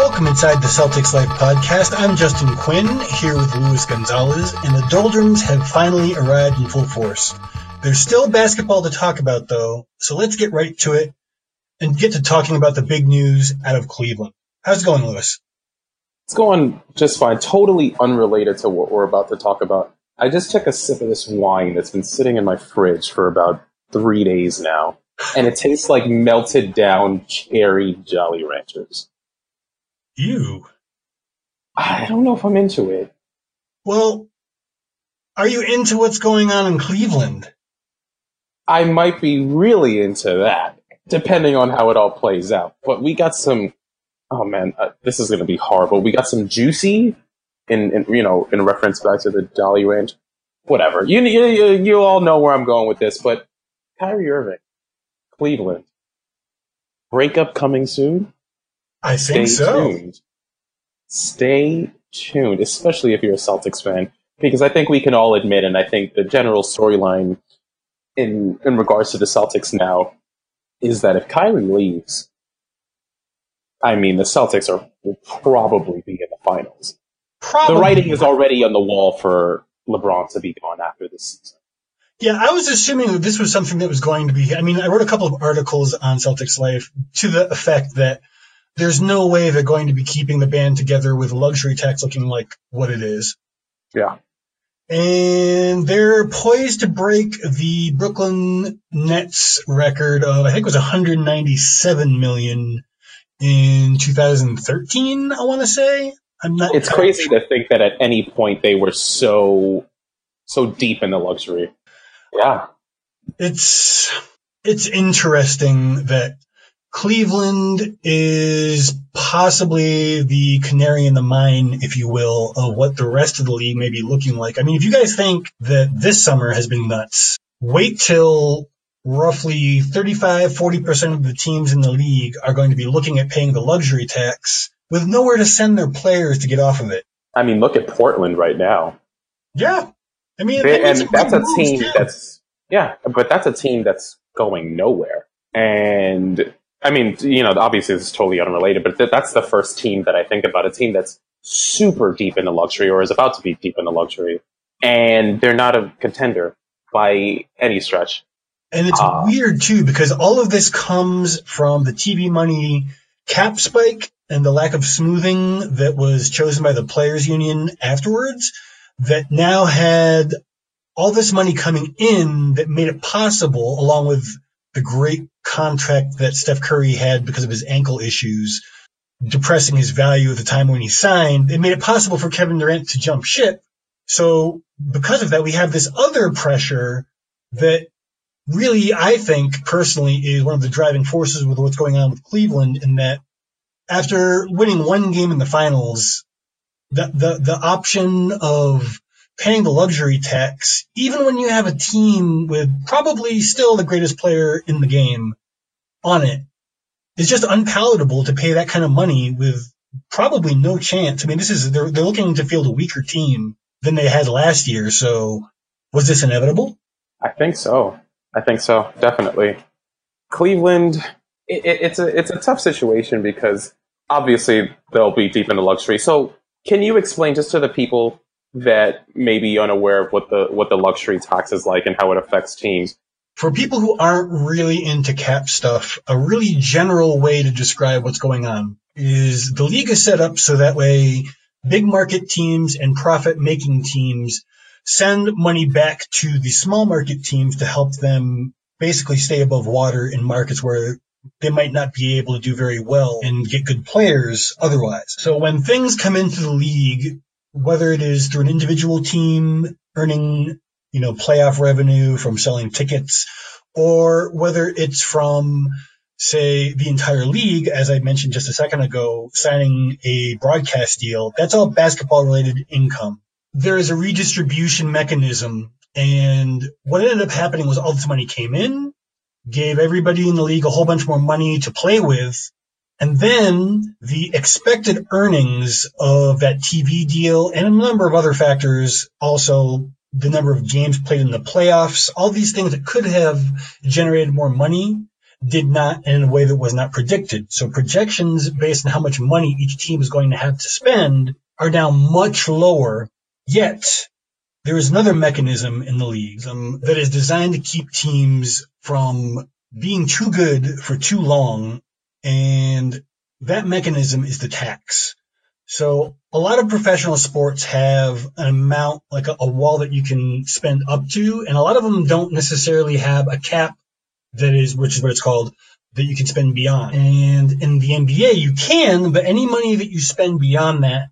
Welcome inside the Celtics Life podcast. I'm Justin Quinn, here with Luis Gonzalez, and the doldrums have finally arrived in full force. There's still basketball to talk about, though, so let's get right to it and get to talking about the big news out of Cleveland. How's it going, Luis? It's going just fine. Totally unrelated to what we're about to talk about. I just took a sip of this wine that's been sitting in my fridge for about 3 days now, and it tastes like melted down cherry Jolly Ranchers. Ew. I don't know if I'm into it. Well, are you into what's going on in Cleveland? I might be really into that, depending on how it all plays out. But we got some, this is going to be horrible. We got some juicy, in reference back to the Jolly Ranch. Whatever. You all know where I'm going with this, but Kyrie Irving, Cleveland, breakup coming soon? I think so. Stay tuned, especially if you're a Celtics fan, because I think we can all admit, and I think the general storyline in regards to the Celtics now is that if Kyrie leaves, I mean, the Celtics will probably be in the finals. Probably. The writing is already on the wall for LeBron to be gone after this season. Yeah, I was assuming that this was something that was going to be... I mean, I wrote a couple of articles on Celtics Life to the effect that there's no way they're going to be keeping the band together with luxury tax looking like what it is. Yeah. And they're poised to break the Brooklyn Nets record of, I think it was $197 million in 2013, I want to say. It's crazy to think that at any point they were so deep in the luxury. Yeah. It's interesting that Cleveland is possibly the canary in the mine, if you will, of what the rest of the league may be looking like. I mean, if you guys think that this summer has been nuts, wait till roughly 35-40% of the teams in the league are going to be looking at paying the luxury tax with nowhere to send their players to get off of it. I mean, look at Portland right now. Yeah. I mean, that's a team that's going nowhere. And I mean, obviously this is totally unrelated, but that's the first team that I think about, a team that's super deep into luxury or is about to be deep into luxury, and they're not a contender by any stretch. And it's weird, too, because all of this comes from the TV money cap spike and the lack of smoothing that was chosen by the players' union afterwards that now had all this money coming in that made it possible, along with the great contract that Steph Curry had because of his ankle issues, depressing his value at the time when he signed. It made it possible for Kevin Durant to jump ship. So because of that, we have this other pressure that really, I think, personally, is one of the driving forces with what's going on with Cleveland, in that after winning one game in the finals, the option of paying the luxury tax, even when you have a team with probably still the greatest player in the game on it, is just unpalatable to pay that kind of money with probably no chance. I mean, they're looking to field a weaker team than they had last year. So was this inevitable? I think so. Definitely. Cleveland, it's a tough situation because obviously they'll be deep into luxury. So can you explain just to the people that may be unaware of what the luxury tax is like and how it affects teams? For people who aren't really into cap stuff, a really general way to describe what's going on is the league is set up so that way big market teams and profit-making teams send money back to the small market teams to help them basically stay above water in markets where they might not be able to do very well and get good players otherwise. So when things come into the league, whether it is through an individual team earning, playoff revenue from selling tickets, or whether it's from, say, the entire league, as I mentioned just a second ago, signing a broadcast deal, that's all basketball-related income. There is a redistribution mechanism, and what ended up happening was all this money came in, gave everybody in the league a whole bunch more money to play with, and then the expected earnings of that TV deal and a number of other factors, also the number of games played in the playoffs, all these things that could have generated more money did not in a way that was not predicted. So projections based on how much money each team is going to have to spend are now much lower. Yet there is another mechanism in the league that is designed to keep teams from being too good for too long. And that mechanism is the tax. So a lot of professional sports have an amount, like a wall that you can spend up to, and a lot of them don't necessarily have a cap that is, which is what it's called, that you can spend beyond. And in the NBA, you can, but any money that you spend beyond that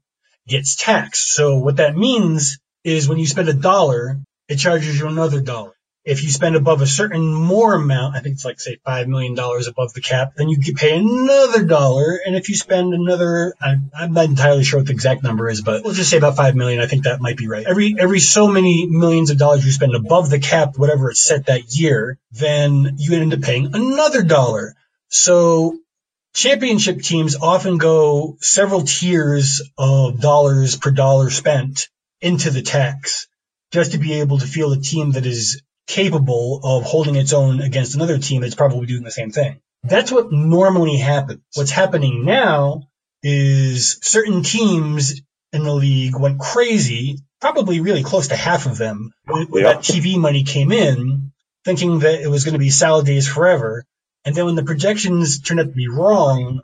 gets taxed. So what that means is when you spend $1, it charges you another $1. If you spend above a certain more amount, I think it's like, say, $5 million above the cap, then you pay another $1. And if you spend another, I'm not entirely sure what the exact number is, but we'll just say about $5 million. I think that might be right. Every so many millions of dollars you spend above the cap, whatever it's set that year, then you end up paying another $1. So championship teams often go several tiers of dollars per dollar spent into the tax just to be able to field a team that is capable of holding its own against another team that's probably doing the same thing. That's what normally happens. What's happening now is certain teams in the league went crazy, probably really close to half of them, when that TV money came in, thinking that it was going to be salad days forever. And then when the projections turned out to be wrong,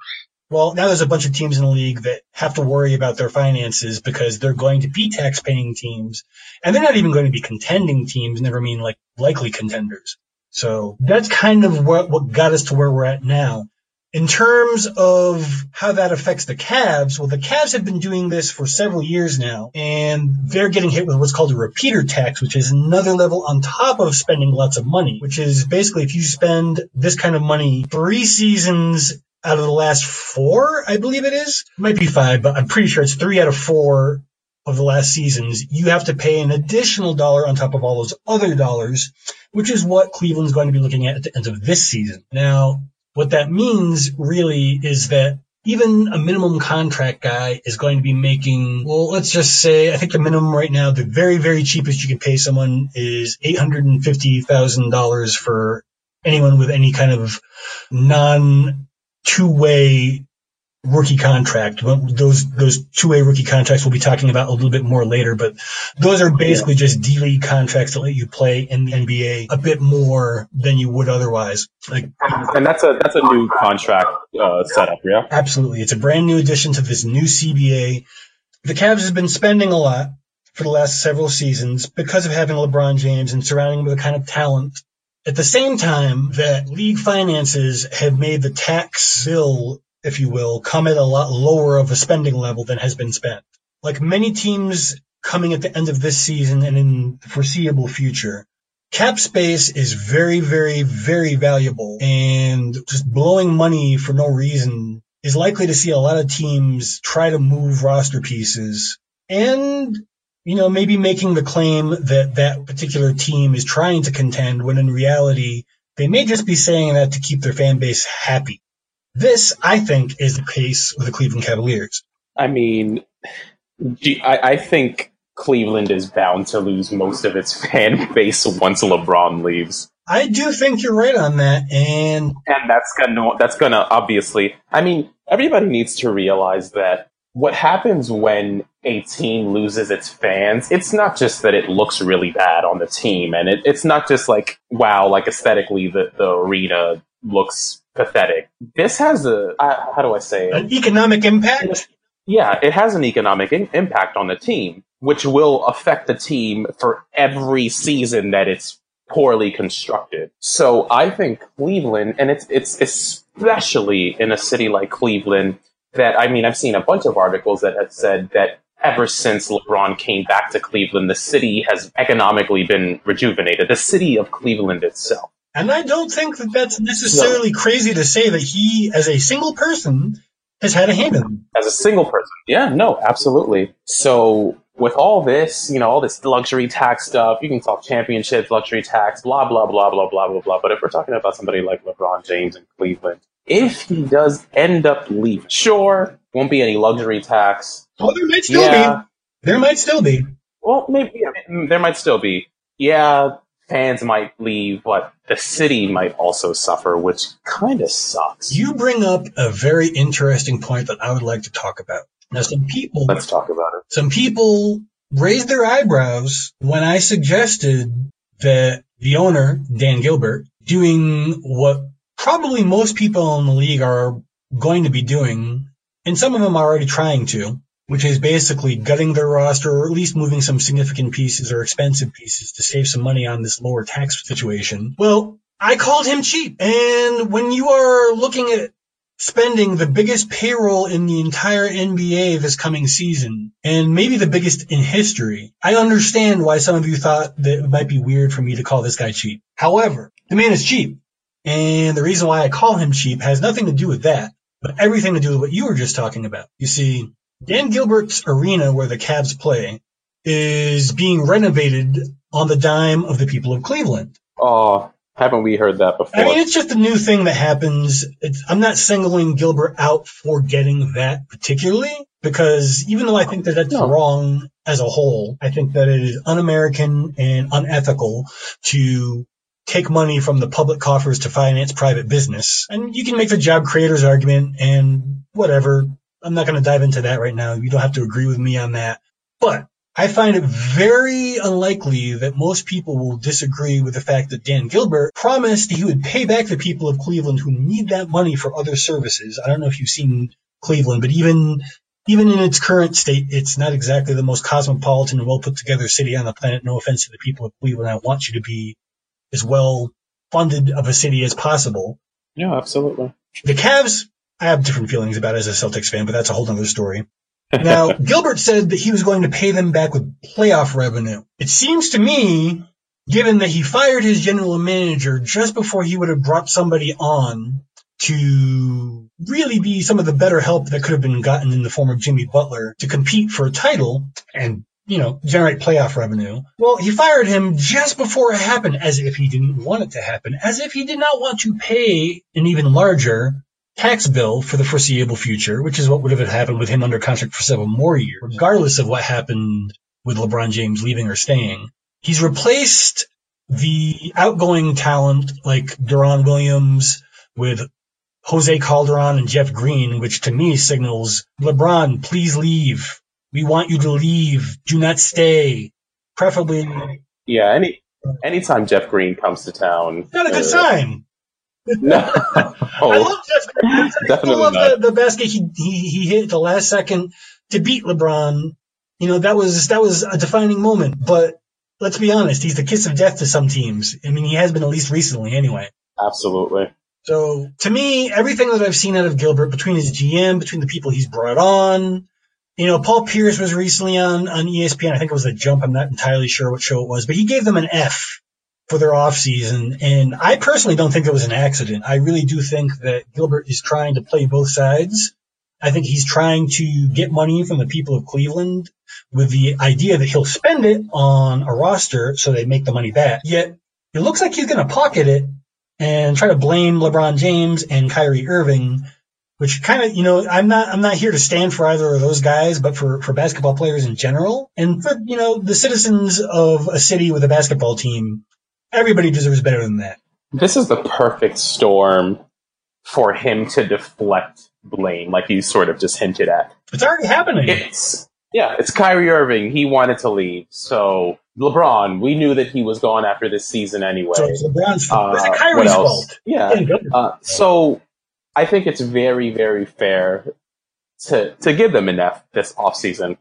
well, now there's a bunch of teams in the league that have to worry about their finances because they're going to be tax-paying teams, and they're not even going to be contending teams, never mean like likely contenders. So that's kind of what got us to where we're at now. In terms of how that affects the Cavs, well, the Cavs have been doing this for several years now, and they're getting hit with what's called a repeater tax, which is another level on top of spending lots of money, which is basically if you spend this kind of money 3 seasons out of the last 4, I believe it is. It might be 5, but I'm pretty sure it's 3 out of 4 of the last seasons. You have to pay an additional $1 on top of all those other dollars, which is what Cleveland's going to be looking at the end of this season. Now, what that means really is that even a minimum contract guy is going to be making, well, let's just say, I think the minimum right now, the very, very cheapest you can pay someone is $850,000 for anyone with any kind of non-two-way rookie contract. Those two-way rookie contracts we'll be talking about a little bit more later, but those are basically just D-League contracts that let you play in the NBA a bit more than you would otherwise. And that's a new contract setup, yeah? Absolutely. It's a brand new addition to this new CBA. The Cavs have been spending a lot for the last several seasons because of having LeBron James and surrounding him with the kind of talent. At the same time that league finances have made the tax bill, if you will, come at a lot lower of a spending level than has been spent. Like many teams coming at the end of this season and in the foreseeable future, cap space is very, very, very valuable, and just blowing money for no reason is likely to see a lot of teams try to move roster pieces and maybe making the claim that that particular team is trying to contend when in reality, they may just be saying that to keep their fan base happy. This, I think, is the case with the Cleveland Cavaliers. I mean, I think Cleveland is bound to lose most of its fan base once LeBron leaves. I do think you're right on that. And that's gonna obviously, I mean, everybody needs to realize that what happens when a team loses its fans, it's not just that it looks really bad on the team, and it's not just like, wow, like aesthetically the arena looks pathetic. This has an economic impact? Yeah, it has an economic impact on the team, which will affect the team for every season that it's poorly constructed. So I think Cleveland, and it's especially in a city like Cleveland, that, I mean, I've seen a bunch of articles that have said that ever since LeBron came back to Cleveland, the city has economically been rejuvenated, the city of Cleveland itself. And I don't think that that's necessarily crazy to say that he, as a single person, has had a hand in it. As a single person. Yeah, no, absolutely. So with all this, all this luxury tax stuff, you can talk championships, luxury tax, blah, blah, blah, blah, blah, blah, blah. But if we're talking about somebody like LeBron James in Cleveland, if he does end up leaving, sure, won't be any luxury tax. Well, there might still be. There might still be. Well, maybe there might still be. Yeah, fans might leave, but the city might also suffer, which kind of sucks. You bring up a very interesting point that I would like to talk about. Now, let's talk about it. Some people raised their eyebrows when I suggested that the owner, Dan Gilbert, doing what probably most people in the league are going to be doing, and some of them are already trying to, which is basically gutting their roster or at least moving some significant pieces or expensive pieces to save some money on this lower tax situation. Well, I called him cheap. And when you are looking at spending the biggest payroll in the entire NBA this coming season, and maybe the biggest in history, I understand why some of you thought that it might be weird for me to call this guy cheap. However, the man is cheap. And the reason why I call him cheap has nothing to do with that, but everything to do with what you were just talking about. You see, Dan Gilbert's arena where the Cavs play is being renovated on the dime of the people of Cleveland. Oh, haven't we heard that before? I mean, it's just a new thing that happens. I'm not singling Gilbert out for getting that particularly, because even though I think that that's wrong as a whole, I think that it is un-American and unethical to take money from the public coffers to finance private business. And you can make the job creators argument and whatever. I'm not going to dive into that right now. You don't have to agree with me on that. But I find it very unlikely that most people will disagree with the fact that Dan Gilbert promised that he would pay back the people of Cleveland who need that money for other services. I don't know if you've seen Cleveland, but even in its current state, it's not exactly the most cosmopolitan and well-put-together city on the planet. No offense to the people of Cleveland. I want you to be as well-funded of a city as possible. Yeah, absolutely. The Cavs, I have different feelings about it as a Celtics fan, but that's a whole other story. Now, Gilbert said that he was going to pay them back with playoff revenue. It seems to me, given that he fired his general manager just before he would have brought somebody on to really be some of the better help that could have been gotten in the form of Jimmy Butler to compete for a title and, you know, generate playoff revenue. Well, he fired him just before it happened, as if he didn't want it to happen, as if he did not want to pay an even larger tax bill for the foreseeable future, which is what would have happened with him under contract for several more years, regardless of what happened with LeBron James leaving or staying. He's replaced the outgoing talent like Deron Williams with Jose Calderon and Jeff Green, which to me signals, LeBron, please leave. We want you to leave. Do not stay. Preferably. Yeah, anytime Jeff Green comes to town. Not a good sign. No. I love Jeff Green. I love the basket he hit at the last second to beat LeBron. You know, that was a defining moment. But let's be honest, he's the kiss of death to some teams. I mean, he has been, at least recently anyway. Absolutely. So to me, everything that I've seen out of Gilbert, between his GM, between the people he's brought on, you know, Paul Pierce was recently on ESPN. I think it was The Jump. I'm not entirely sure what show it was, but he gave them an F for their offseason, and I personally don't think it was an accident. I really do think that Gilbert is trying to play both sides. I think he's trying to get money from the people of Cleveland with the idea that he'll spend it on a roster so they make the money back. Yet it looks like he's going to pocket it and try to blame LeBron James and Kyrie Irving, which kind of, you know, I'm not here to stand for either of those guys, but for basketball players in general and for, you know, the citizens of a city with a basketball team. Everybody deserves better than that. This is the perfect storm for him to deflect blame, like you sort of just hinted at. It's already happening. It's Kyrie Irving. He wanted to leave. So LeBron, we knew that he was gone after this season anyway. So it's LeBron's fault. It's Kyrie's fault. Yeah. So I think it's very, very fair to give them an F this offseason.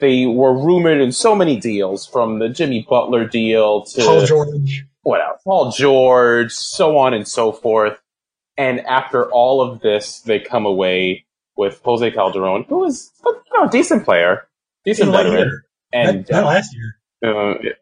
They were rumored in so many deals, from the Jimmy Butler deal to Paul George, so on and so forth. And after all of this, they come away with Jose Calderon, who is a decent player, decent veteran. And not last year.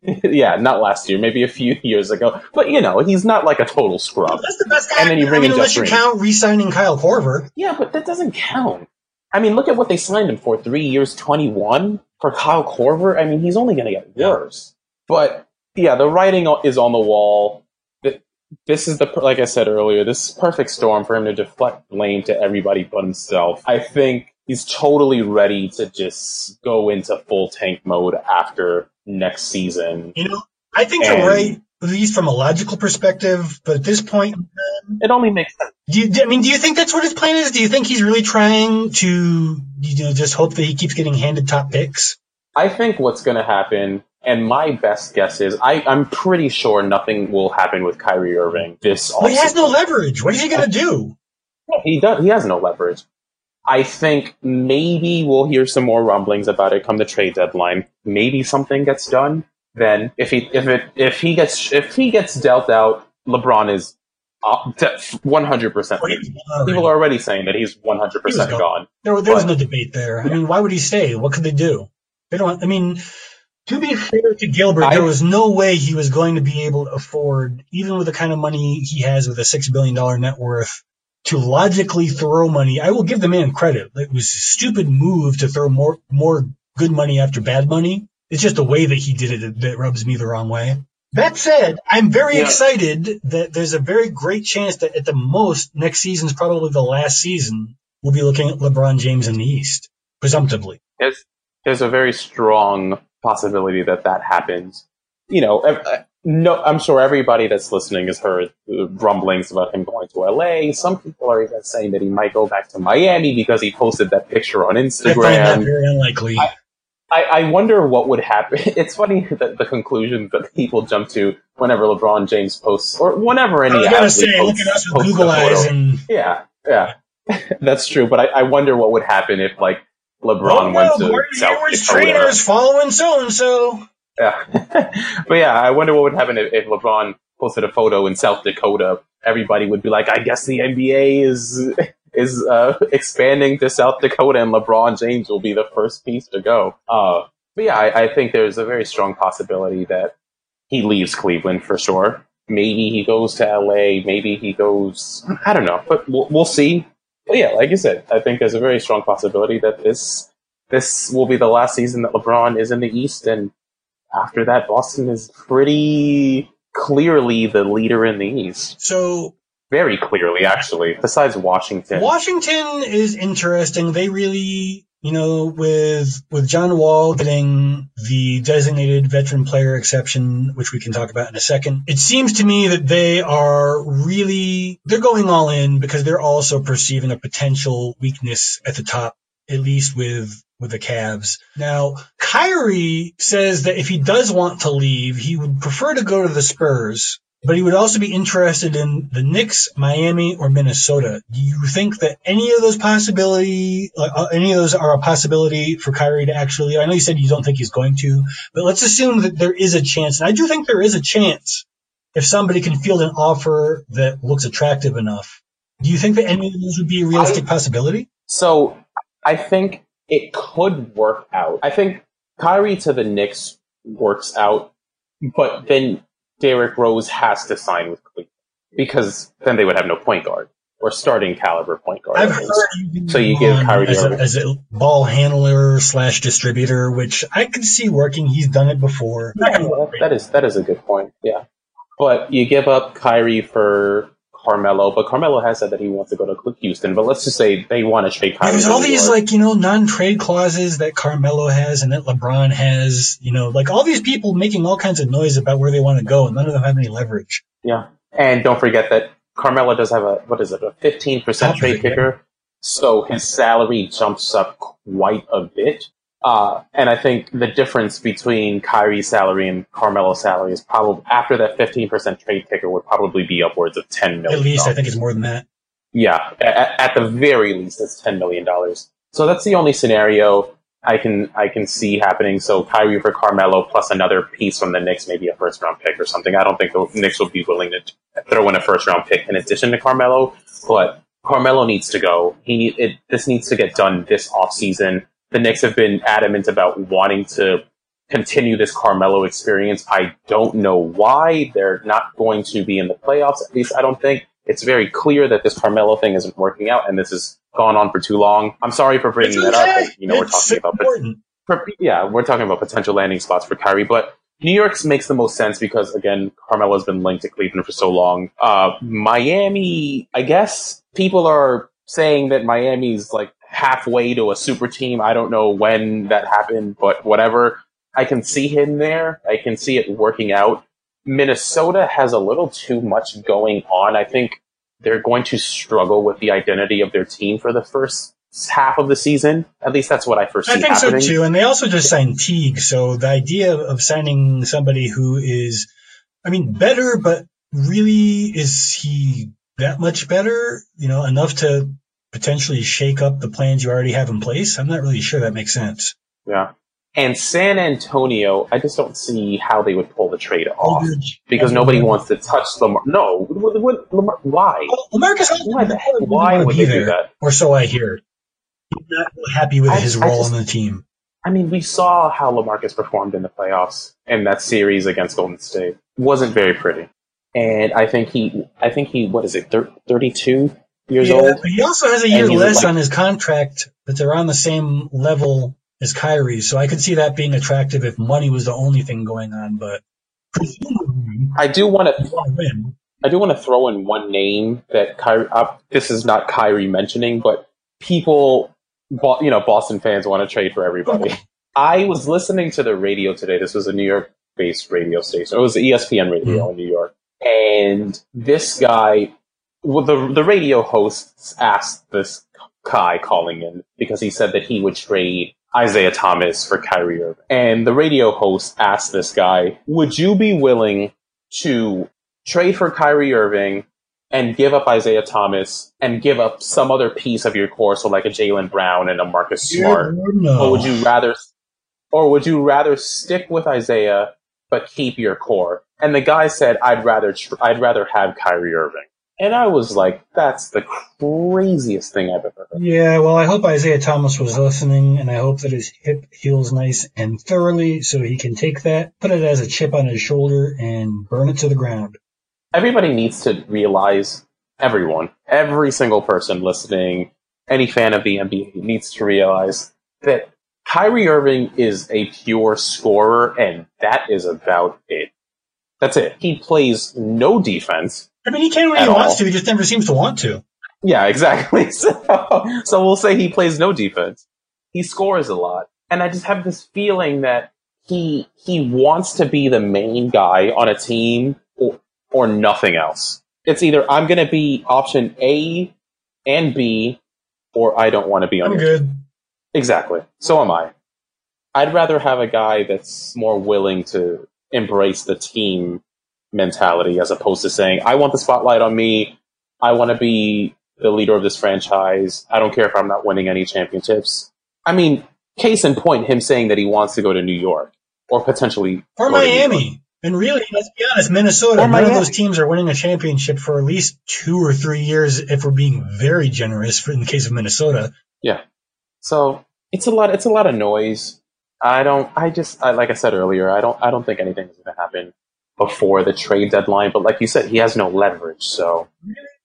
Not last year. Maybe a few years ago. But, you know, he's not like a total scrub. Well, that's the best guy. And then you bring in Jeff Green. Unless you count re-signing Kyle Korver. Yeah, but that doesn't count. I mean, look at what they signed him for, 3 years, 21 for Kyle Korver. I mean, he's only going to get worse. But, yeah, the writing is on the wall. This is, like I said earlier, this perfect storm for him to deflect blame to everybody but himself. I think he's totally ready to just go into full tank mode after next season. You know, I think you're right. at least from a logical perspective, but at this point, it only makes sense. Do you think that's what his plan is? Do you think he's really trying to just hope that he keeps getting handed top picks? I think what's going to happen, and my best guess is, I'm pretty sure nothing will happen with Kyrie Irving this offseason. Well, he has no leverage. What is he going to do? He has no leverage. I think maybe we'll hear some more rumblings about it come the trade deadline. Maybe something gets done. Then if he gets dealt out, LeBron is 100%. People are already saying that he's 100% gone. There's no debate there. I mean, why would he stay? What could they do? They don't. I mean, to be fair to Gilbert, there was no way he was going to be able to afford, even with the kind of money he has with a $6 billion net worth, to logically throw money. I will give the man credit. It was a stupid move to throw more good money after bad money. It's just the way that he did it that rubs me the wrong way. That said, I'm very excited that there's a very great chance that at the most, next season's probably the last season, we'll be looking at LeBron James in the East, presumptively. There's a very strong possibility that happens. You know, no, I'm sure everybody that's listening has heard rumblings about him going to LA. Some people are even saying that he might go back to Miami because he posted that picture on Instagram. I find that very unlikely. I wonder what would happen. It's funny that the conclusion that people jump to whenever LeBron James posts, or whenever any athlete posts. I was going to say, look at us with Google eyes. Yeah. That's true. But I wonder what would happen if, like, LeBron went to South Dakota. Trainers following so-and-so. Yeah. But yeah, I wonder what would happen if LeBron posted a photo in South Dakota. Everybody would be like, I guess the NBA is expanding to South Dakota, and LeBron James will be the first piece to go. But yeah, I think there's a very strong possibility that he leaves Cleveland for sure. Maybe he goes to LA. Maybe he goes, I don't know, but we'll see. But yeah, like I said, I think there's a very strong possibility that this will be the last season that LeBron is in the East, and after that, Boston is pretty clearly the leader in the East. So. Very clearly, actually, besides Washington. Washington is interesting. They really, with John Wall getting the designated veteran player exception, which we can talk about in a second, it seems to me that they are really, they're going all in because they're also perceiving a potential weakness at the top, at least with the Cavs. Now, Kyrie says that if he does want to leave, he would prefer to go to the Spurs. But he would also be interested in the Knicks, Miami, or Minnesota. Do you think that any of those are a possibility for Kyrie to actually? I know you said you don't think he's going to, but let's assume that there is a chance. And I do think there is a chance if somebody can field an offer that looks attractive enough. Do you think that any of those would be a realistic possibility? So I think it could work out. I think Kyrie to the Knicks works out, but then Derrick Rose has to sign with Cleveland because then they would have no point guard or starting caliber point guard. I've heard so you give Kyrie as a ball handler / distributor, which I can see working. He's done it before. That is a good point. Yeah, but you give up Kyrie for Carmelo, but Carmelo has said that he wants to go to Houston. But let's just say they want to trade Kyrie. There's all these non-trade clauses that Carmelo has and that LeBron has. All these people making all kinds of noise about where they want to go, and none of them have any leverage. Yeah, and don't forget that Carmelo does have a 15% trade kicker, so his salary jumps up quite a bit. And I think the difference between Kyrie's salary and Carmelo's salary is probably, after that 15% trade kicker, would probably be upwards of $10 million. At least, I think it's more than that. Yeah, at the very least, it's $10 million. So that's the only scenario I can see happening. So Kyrie for Carmelo plus another piece from the Knicks, maybe a first-round pick or something. I don't think the Knicks will be willing to throw in a first-round pick in addition to Carmelo, but Carmelo needs to go. This needs to get done this offseason. The Knicks have been adamant about wanting to continue this Carmelo experience. I don't know why. They're not going to be in the playoffs, at least I don't think. It's very clear that this Carmelo thing isn't working out, and this has gone on for too long. I'm sorry for bringing that up. But, we're talking about potential landing spots for Kyrie, but New York makes the most sense because, again, Carmelo has been linked to Cleveland for so long. Miami, I guess people are saying that Miami's like halfway to a super team. I don't know when that happened, but whatever. I can see him there. I can see it working out. Minnesota has a little too much going on. I think they're going to struggle with the identity of their team for the first half of the season. At least that's what I foresee happening. I think so, too. And they also just signed Teague. So the idea of signing somebody who is, I mean, better, but really is he that much better? You know, enough to potentially shake up the plans you already have in place? I'm not really sure that makes sense. Yeah. And San Antonio, I just don't see how they would pull the trade off because nobody wants to touch Lamar. No, why? Well, why would they do that? Or so I hear. He's not happy with his role on the team. I mean, we saw how LaMarcus performed in the playoffs, and that series against Golden State wasn't very pretty. And I think he, what is it, 32 years old? He also has a year less on his contract, but they're on the same level is Kyrie, so I could see that being attractive if money was the only thing going on. But I do want to throw in one name that Kyrie. This is not Kyrie mentioning, but people, you know, Boston fans want to trade for everybody. I was listening to the radio today. This was a New York-based radio station. It was the ESPN radio in New York, and this guy, well, the radio hosts asked this guy calling in because he said that he would trade Isaiah Thomas for Kyrie Irving. And the radio host asked this guy, would you be willing to trade for Kyrie Irving and give up Isaiah Thomas and give up some other piece of your core, so like a Jaylen Brown and a Marcus Smart? No. Or would you rather stick with Isaiah but keep your core? And the guy said, I'd rather have Kyrie Irving. And I was like, that's the craziest thing I've ever heard. Yeah, well, I hope Isaiah Thomas was listening, and I hope that his hip heals nice and thoroughly so he can take that, put it as a chip on his shoulder, and burn it to the ground. Everybody needs to realize, every single person listening, any fan of the NBA needs to realize that Kyrie Irving is a pure scorer, and that is about it. That's it. He plays no defense. I mean, he can when he wants to. He just never seems to want to. Yeah, exactly. So we'll say he plays no defense. He scores a lot. And I just have this feeling that he wants to be the main guy on a team or nothing else. It's either I'm going to be option A and B, or I don't want to be on your team. I'm good. Exactly. So am I. I'd rather have a guy that's more willing to embrace the team mentality as opposed to saying, I want the spotlight on me. I want to be the leader of this franchise. I don't care if I'm not winning any championships. I mean, case in point, him saying that he wants to go to New York or potentially or Miami. And really, let's be honest, Minnesota, none of those teams are winning a championship for at least 2 or 3 years if we're being very generous in the case of Minnesota. Yeah. So it's a lot of noise. Like I said earlier, I don't think anything is going to happen before the trade deadline, but like you said, he has no leverage, so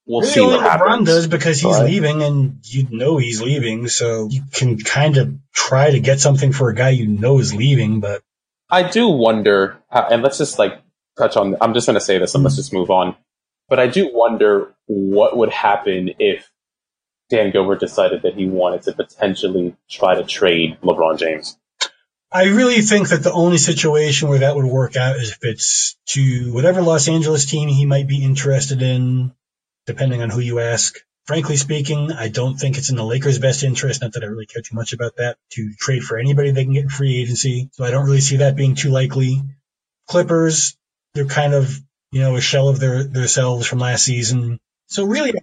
we'll see what happens. LeBron does because he's leaving, and you know he's leaving, so you can kind of try to get something for a guy you know is leaving, but... I do wonder, and let's just like touch on... I'm just going to say this, and let's just move on, but I do wonder what would happen if Dan Gilbert decided that he wanted to potentially try to trade LeBron James. I really think that the only situation where that would work out is if it's to whatever Los Angeles team he might be interested in, depending on who you ask. Frankly speaking, I don't think it's in the Lakers' best interest, not that I really care too much about that, to trade for anybody they can get in free agency. So I don't really see that being too likely. Clippers, they're kind of, you know, a shell of themselves from last season. So really,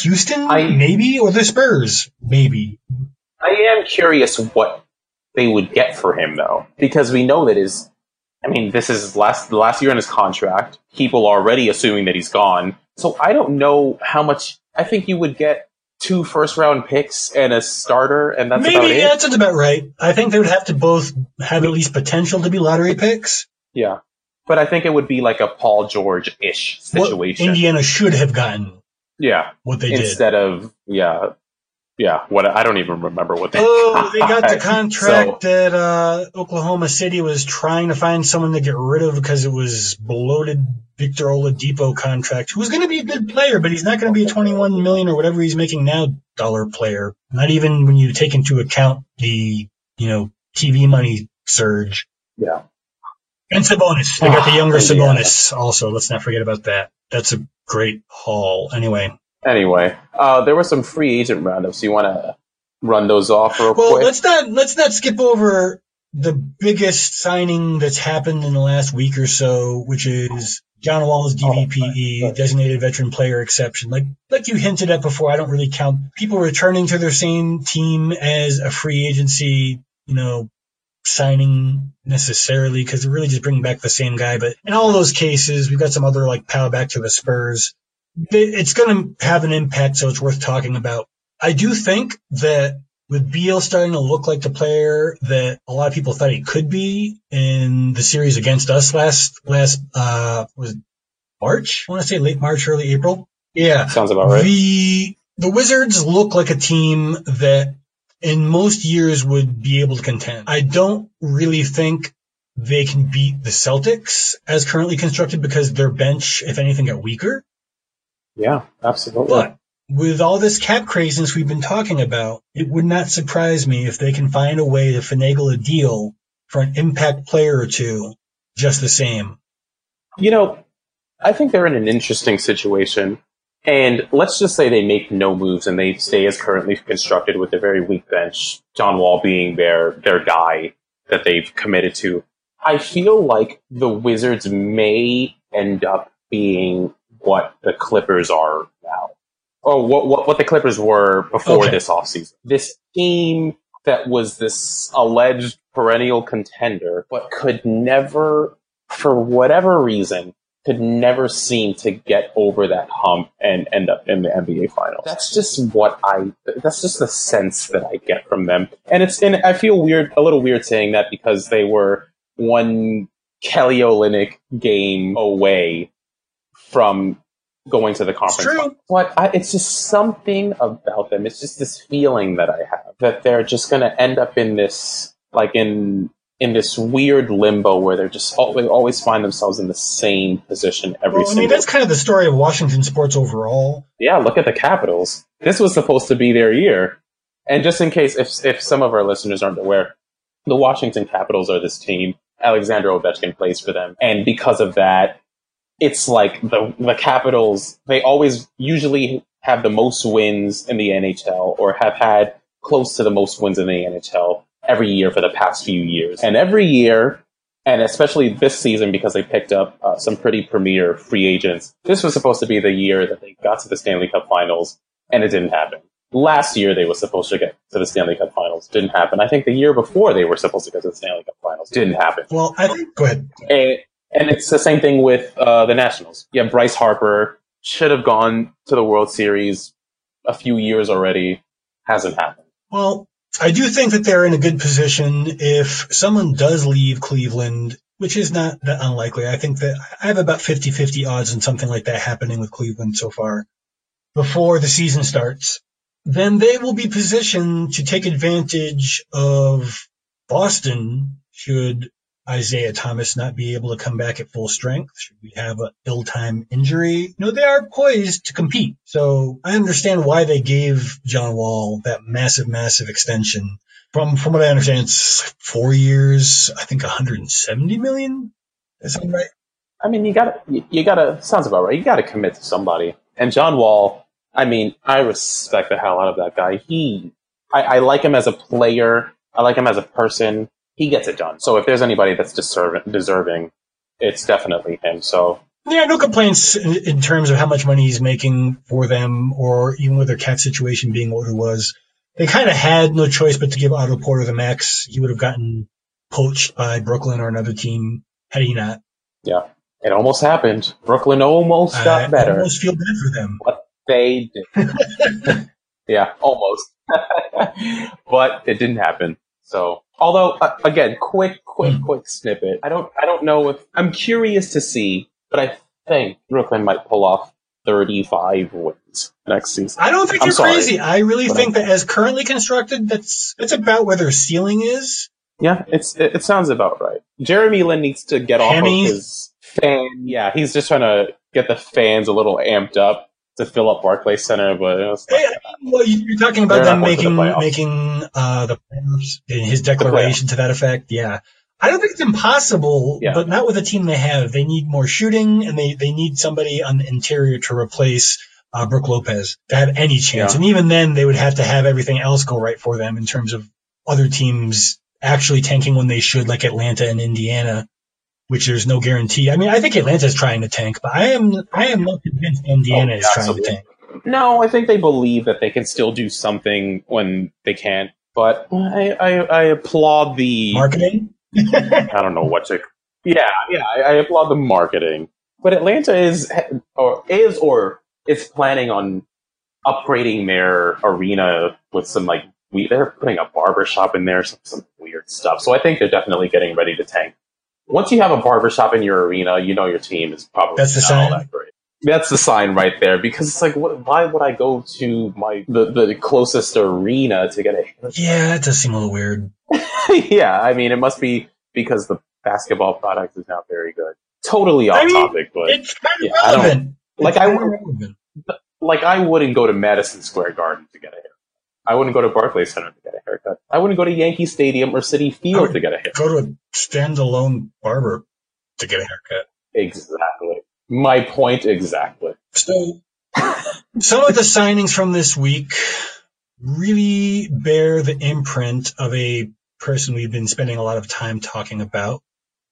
Houston, maybe, or the Spurs, maybe. I am curious what they would get for him, though, because we know that this is the last year in his contract. People are already assuming that he's gone. So I don't know how much. I think you would get 2 first-round picks and a starter, and that's about it. Maybe that's about right. I think they would have to both have at least potential to be lottery picks. Yeah, but I think it would be like a Paul George-ish situation. What Indiana should have gotten. Yeah, what they did instead of. Yeah, I don't even remember what they got. Oh, they got the contract that Oklahoma City was trying to find someone to get rid of because it was bloated Victor Oladipo contract, who was going to be a good player, but he's not going to be a $21 million or whatever he's making now dollar player. Not even when you take into account the, you know, TV money surge. Yeah. And Sabonis. They got the younger Sabonis also. Let's not forget about that. That's a great haul. Anyway, there were some free agent roundups. You want to run those off real quick? Well, let's not skip over the biggest signing that's happened in the last week or so, which is John Wall's DVPE, Designated Veteran Player Exception. Like you hinted at before, I don't really count people returning to their same team as a free agency, signing necessarily, because they're really just bringing back the same guy. But in all those cases, we've got some other pow back to the Spurs. It's going to have an impact, so it's worth talking about. I do think that with Beal starting to look like the player that a lot of people thought he could be in the series against us last was March? I want to say late March, early April. Yeah. Sounds about right. The Wizards look like a team that in most years would be able to contend. I don't really think they can beat the Celtics as currently constructed because their bench, if anything, got weaker. Yeah, absolutely. But with all this cap craziness we've been talking about, it would not surprise me if they can find a way to finagle a deal for an impact player or two just the same. I think they're in an interesting situation. And let's just say they make no moves and they stay as currently constructed with a very weak bench, John Wall being their guy that they've committed to. I feel like the Wizards may end up being what the Clippers are now, or what the Clippers were before this offseason. This team that was this alleged perennial contender, but could never, for whatever reason, seem to get over that hump and end up in the NBA Finals. That's just the sense that I get from them. And I feel a little weird saying that because they were one Kelly Olynyk game away from going to the conference. True. But it's just something about them. It's just this feeling that I have that they're just going to end up in this, in this weird limbo where they're just always find themselves in the same position every single time. That's kind of the story of Washington sports overall. Yeah, look at the Capitals. This was supposed to be their year. And just in case, if some of our listeners aren't aware, the Washington Capitals are this team. Alexander Ovechkin plays for them. And because of that, it's like the Capitals, they always usually have the most wins in the NHL or have had close to the most wins in the NHL every year for the past few years. And every year, and especially this season because they picked up some pretty premier free agents, this was supposed to be the year that they got to the Stanley Cup Finals, and it didn't happen. Last year, they were supposed to get to the Stanley Cup Finals. Didn't happen. I think the year before, they were supposed to get to the Stanley Cup Finals. Didn't happen. Well, go ahead. And it's the same thing with the Nationals. Yeah, Bryce Harper should have gone to the World Series a few years already. Hasn't happened. Well, I do think that they're in a good position if someone does leave Cleveland, which is not that unlikely. I think that I have about 50-50 odds on something like that happening with Cleveland so far before the season starts. Then they will be positioned to take advantage of Boston should Isaiah Thomas not be able to come back at full strength. Should we have an ill-timed injury? No, they are poised to compete. So I understand why they gave John Wall that massive, massive extension. From what I understand, it's 4 years, I think $170 million. Does that sound right? I mean, you gotta, sounds about right. You gotta commit to somebody. And John Wall, I mean, I respect the hell out of that guy. I like him as a player. I like him as a person. He gets it done. So if there's anybody that's deserving, it's definitely him. So yeah, no complaints in terms of how much money he's making for them, or even with their cap situation being what it was. They kind of had no choice but to give Otto Porter the max. He would have gotten poached by Brooklyn or another team had he not. Yeah, it almost happened. Brooklyn almost got better. I almost feel bad for them. But they did. Yeah, almost. But it didn't happen. So, although again, quick snippet. I don't know if I'm curious to see, but I think Brooklyn might pull off 35 wins next season. I don't think I'm crazy. I really think that as currently constructed, that's about where their ceiling is. Yeah, it sounds about right. Jeremy Lin needs to get off of his fan. Yeah, he's just trying to get the fans a little amped up to fill up Barclays Center, but you're talking about them making the playoffs in his declaration to that effect. Yeah, I don't think it's impossible, but not with the team they have. They need more shooting, and they need somebody on the interior to replace Brook Lopez to have any chance. Yeah. And even then, they would have to have everything else go right for them in terms of other teams actually tanking when they should, like Atlanta and Indiana, which there's no guarantee. I mean, I think Atlanta is trying to tank, but I am not convinced Indiana is trying to tank. No, I think they believe that they can still do something when they can't. But I applaud the marketing. I don't know what to. I applaud the marketing. But Atlanta is planning on upgrading their arena with some like they're putting a barbershop in there, some weird stuff. So I think they're definitely getting ready to tank. Once you have a barbershop in your arena, you know your team is probably not all that great. That's the sign right there, because it's like, why would I go to the closest arena to get a haircut? Yeah, that does seem a little weird. Yeah, I mean, it must be because the basketball product is not very good. Totally off topic, but it's kind of relevant. I wouldn't go to Madison Square Garden to get a haircut. I wouldn't go to Barclays Center to get a haircut. I wouldn't go to Yankee Stadium or City Field to get a haircut. Go to a standalone barber to get a haircut. Exactly. My point exactly. So, some of the signings from this week really bear the imprint of a person we've been spending a lot of time talking about,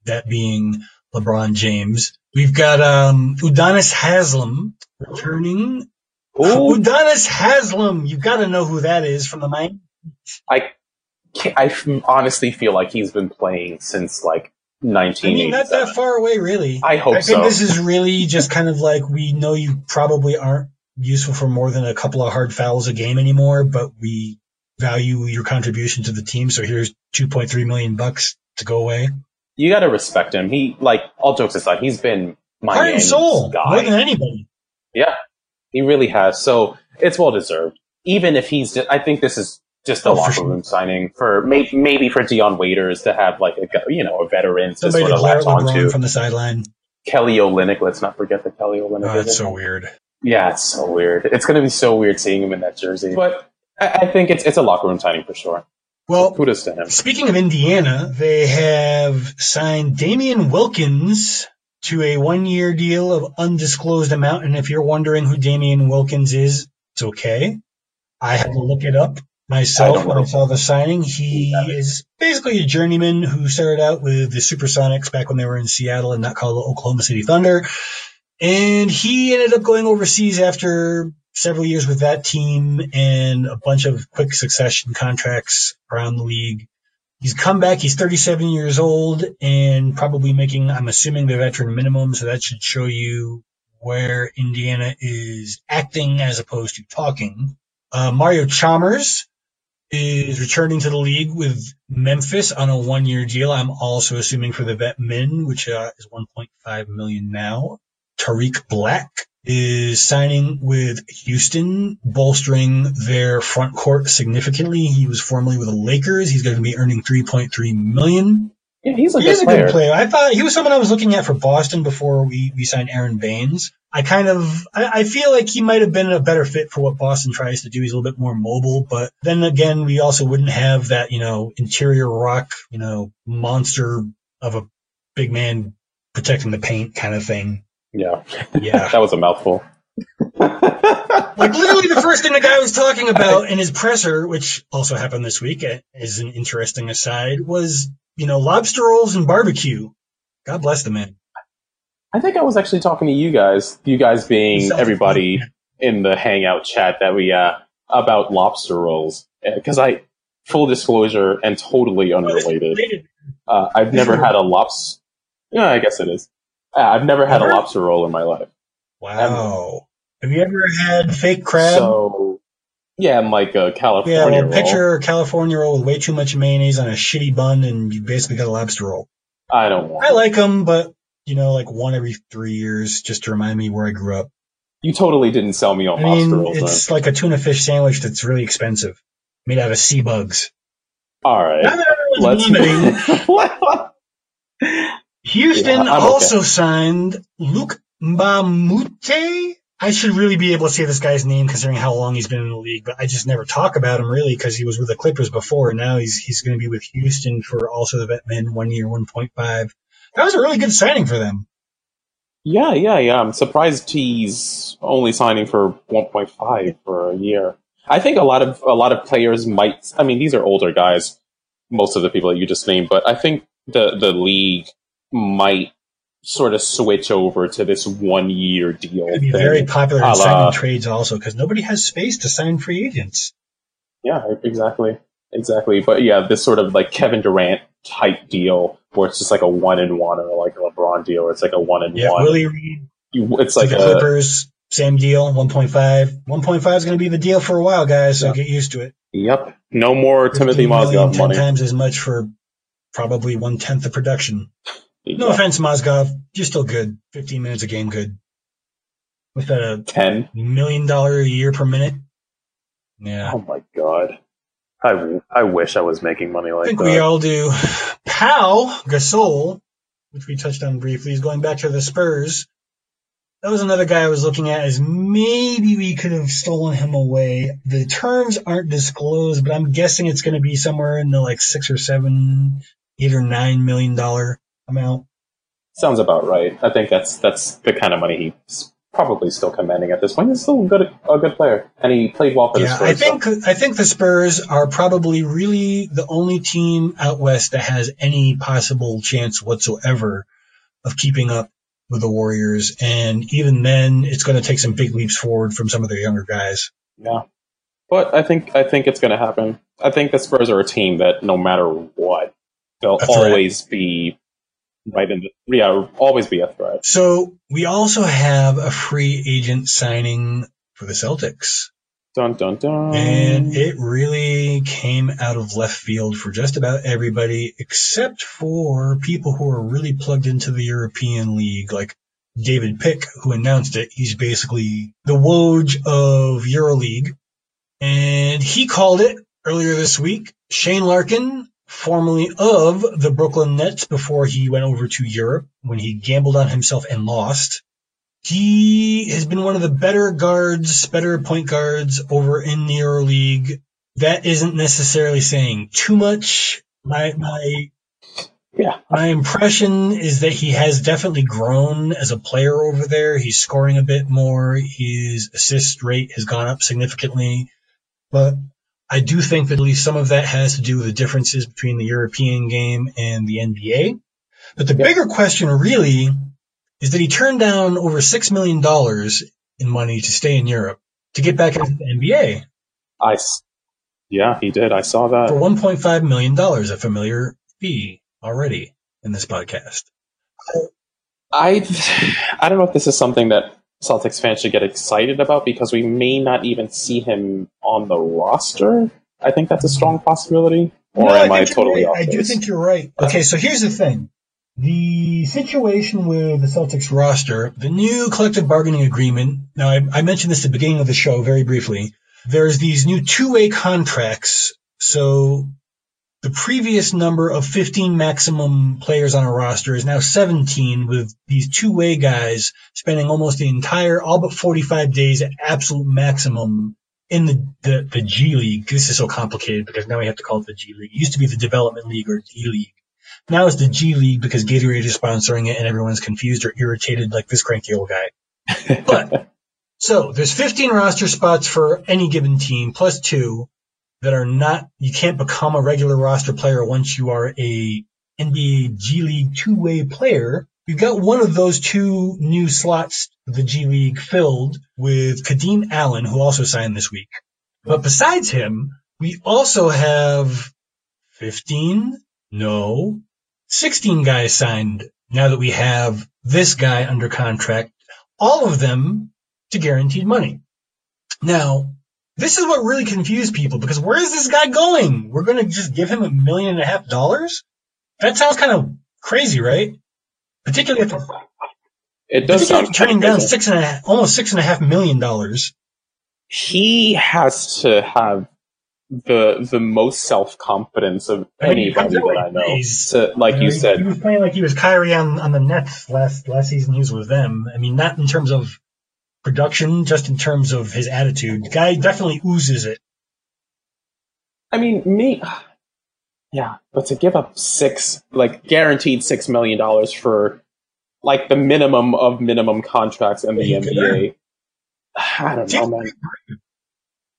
that being LeBron James. We've got Udonis Haslem returning. Ooh. Udonis Haslem, you've got to know who that is from the Miami. I honestly feel like he's been playing since like 1987. I mean, not that far away, really. I think this is really just kind of like, we know you probably aren't useful for more than a couple of hard fouls a game anymore, but we value your contribution to the team. So here's $2.3 million to go away. You got to respect him. He, like, all jokes aside, he's been Miami's guy more than anybody. Yeah. He really has. So it's well deserved. Even if he's, I think this is just a locker room signing for maybe for Dion Waiters to have like a veteran to sort of latch onto from the sideline. Kelly Olynyk, let's not forget the Kelly Olynyk. Oh, that's so weird. Yeah, it's so weird. It's going to be so weird seeing him in that jersey. But I think it's a locker room signing for sure. Well, kudos to him. Speaking of Indiana, they have signed Damian Wilkins to a 1-year deal of undisclosed amount. And if you're wondering who Damian Wilkins is, it's okay. I had to look it up myself when I saw the signing. He is basically a journeyman who started out with the Supersonics back when they were in Seattle and not called the Oklahoma City Thunder. And he ended up going overseas after several years with that team and a bunch of quick succession contracts around the league. He's come back. He's 37 years old and probably making, I'm assuming, the veteran minimum. So that should show you where Indiana is acting as opposed to talking. Mario Chalmers is returning to the league with Memphis on a 1-year deal. I'm also assuming for the vet min, which is $1.5 million now. Tariq Black is signing with Houston, bolstering their front court significantly. He was formerly with the Lakers. He's going to be earning $3.3 million. Yeah, he's a good player. I thought he was someone I was looking at for Boston before we signed Aron Baynes. I feel like he might have been a better fit for what Boston tries to do. He's a little bit more mobile, but then again, we also wouldn't have that, interior rock, monster of a big man protecting the paint kind of thing. Yeah. That was a mouthful. Like, literally the first thing the guy was talking about in his presser, which also happened this week, is an interesting aside, was, lobster rolls and barbecue. God bless the man. I think I was actually talking to you guys being everybody in the Hangout chat that we, about lobster rolls. Because full disclosure and totally unrelated, I've never had a lobster. Yeah, I guess it is. I've never had a lobster roll in my life. Wow. Have you ever had fake crab? So, yeah, I'm like a California roll. Yeah, picture a California roll with way too much mayonnaise on a shitty bun, and you basically got a lobster roll. I don't want it. I like them, but, like one every 3 years, just to remind me where I grew up. You totally didn't sell me on lobster rolls. It's like a tuna fish sandwich that's really expensive, made out of sea bugs. All right. Now that everyone's vomiting. Houston also signed Luke Mbamute I should really be able to say this guy's name considering how long he's been in the league, but I just never talk about him really because he was with the Clippers before, and now he's going to be with Houston for also the vet men, 1 year, 1.5. That was a really good signing for them. Yeah. I'm surprised he's only signing for 1.5 for a year. I think a lot of players might. I mean, these are older guys, most of the people that you just named, but I think the league might sort of switch over to this 1 year deal. It'd be very popular in signing trades also because nobody has space to sign free agents. Yeah, exactly. But yeah, this sort of like Kevin Durant type deal where it's just like a 1-and-1 or like a LeBron deal where it's like a 1-and-1. Yeah, Willie Reed. It's like the Clippers. Same deal, 1.5. 1.5 is going to be the deal for a while, guys, so get used to it. Yep. No more Timothy Mozgov money. 10 times as much for probably 1/10 the production. Yeah. No offense, Mozgov. You're still good. 15 minutes a game, good. With a $10 million a year per minute. Yeah. Oh, my God. I wish I was making money like that. I think we all do. Pau Gasol, which we touched on briefly, is going back to the Spurs. That was another guy I was looking at as maybe we could have stolen him away. The terms aren't disclosed, but I'm guessing it's going to be somewhere in the like $6 or $7, $8 or $9 million amount. Sounds about right. I think that's the kind of money he's probably still commanding at this point. He's still a good player, and he played well for the Spurs. I think the Spurs are probably really the only team out west that has any possible chance whatsoever of keeping up with the Warriors, and even then, it's going to take some big leaps forward from some of their younger guys. Yeah, but I think it's going to happen. I think the Spurs are a team that no matter what, they'll always be right in the always be a threat. So we also have a free agent signing for the Celtics. Dun dun dun! And it really came out of left field for just about everybody, except for people who are really plugged into the European League, like David Pick, who announced it. He's basically the Woj of EuroLeague, and he called it earlier this week. Shane Larkin, formerly of the Brooklyn Nets, before he went over to Europe when he gambled on himself and lost. He has been one of the better point guards over in the EuroLeague. That isn't necessarily saying too much. My impression is that he has definitely grown as a player over there. He's scoring a bit more. His assist rate has gone up significantly. But I do think that at least some of that has to do with the differences between the European game and the NBA. But the bigger question really is that he turned down over $6 million in money to stay in Europe to get back into the NBA. He did. I saw that. For $1.5 million, a familiar fee already in this podcast. I don't know if this is something that Celtics fans should get excited about because we may not even see him on the roster. I think that's a strong possibility. Or am I totally off? I do think you're right. Okay, so here's the thing. The situation with the Celtics roster, the new collective bargaining agreement, now I mentioned this at the beginning of the show very briefly, there's these new two-way contracts, so the previous number of 15 maximum players on a roster is now 17 with these two-way guys spending almost the entire, all but 45 days at absolute maximum in the G League. This is so complicated because now we have to call it the G League. It used to be the Development League or D League. Now it's the G League because Gatorade is sponsoring it and everyone's confused or irritated like this cranky old guy. But so there's 15 roster spots for any given team plus two that are not – you can't become a regular roster player once you are a NBA G League two-way player. You've got one of those two new slots, the G League, filled with Kadeem Allen, who also signed this week. But besides him, we also have 16 guys signed now that we have this guy under contract, all of them to guaranteed money. Now, this is what really confused people because where is this guy going? We're going to just give him $1.5 million? That sounds kind of crazy, right? Particularly if it does sound turning down almost $6.5 million. He has to have the most self-confidence of anybody that I know. So, like you said, he was playing like he was Kyrie on the Nets last season. He was with them. I mean, not in terms of production, just in terms of his attitude. The guy definitely oozes it. I mean, yeah, but to give up guaranteed $6 million for, the minimum of minimum contracts in the NBA. I don't know, man.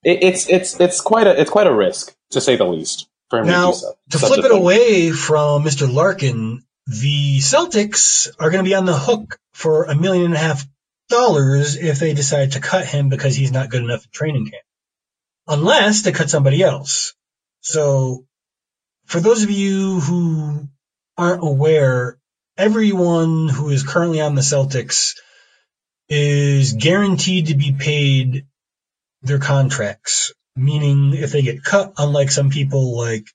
It's quite a risk, to say the least, for him now, to do so. To flip it away from Mr. Larkin, the Celtics are going to be on the hook for $1.5 million if they decide to cut him because he's not good enough at training camp, unless they cut somebody else. So, for those of you who aren't aware, everyone who is currently on the Celtics is guaranteed to be paid their contracts, meaning if they get cut, unlike some people like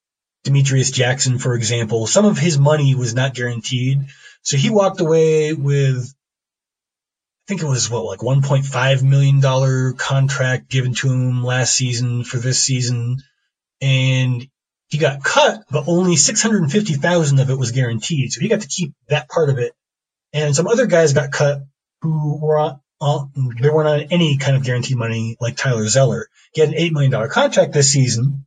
Demetrius Jackson, for example, some of his money was not guaranteed. So he walked away with, I think it was $1.5 million contract given to him last season for this season. And he got cut, but only $650,000 of it was guaranteed. So he got to keep that part of it. And some other guys got cut who weren't on any kind of guaranteed money, like Tyler Zeller. He had an $8 million contract this season,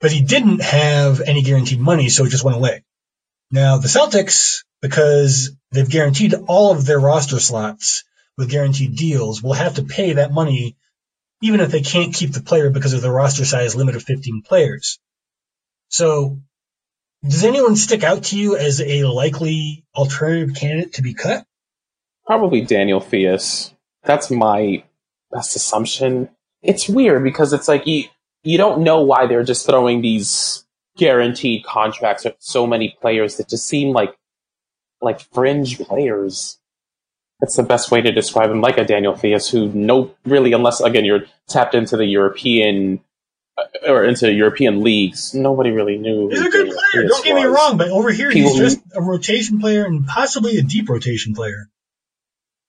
but he didn't have any guaranteed money, so it just went away. Now, the Celtics, because they've guaranteed all of their roster slots with guaranteed deals, will have to pay that money even if they can't keep the player because of the roster size limit of 15 players. So, does anyone stick out to you as a likely alternative candidate to be cut? Probably Daniel Theis. That's my best assumption. It's weird because it's you don't know why they're just throwing these guaranteed contracts at so many players that just seem like fringe players. That's the best way to describe him, like a Daniel Theis, who unless again you're tapped into the European or into European leagues, nobody really knew. He's a good player. Don't get me wrong, but over here he's just a rotation player and possibly a deep rotation player.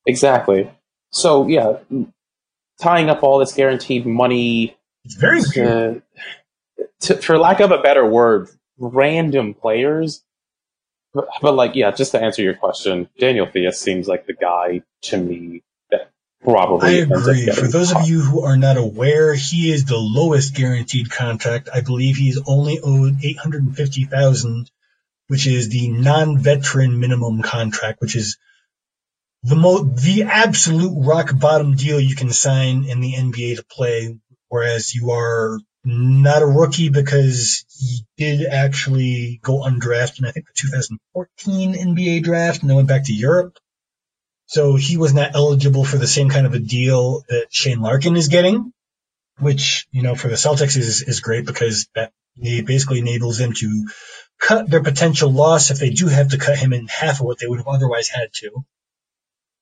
Exactly. So yeah, tying up all this guaranteed money. It's very weird. For lack of a better word, random players. But just to answer your question, Daniel Theis seems like the guy to me that probably. I agree. For those of you who are not aware, he is the lowest guaranteed contract. I believe he's only owed $850,000, which is the non-veteran minimum contract, which is the absolute rock bottom deal you can sign in the NBA to play. Whereas you are not a rookie because he did actually go undrafted in, I think, the 2014 NBA draft and then went back to Europe. So he was not eligible for the same kind of a deal that Shane Larkin is getting, which, for the Celtics is great because that basically enables them to cut their potential loss if they do have to cut him in half of what they would have otherwise had to.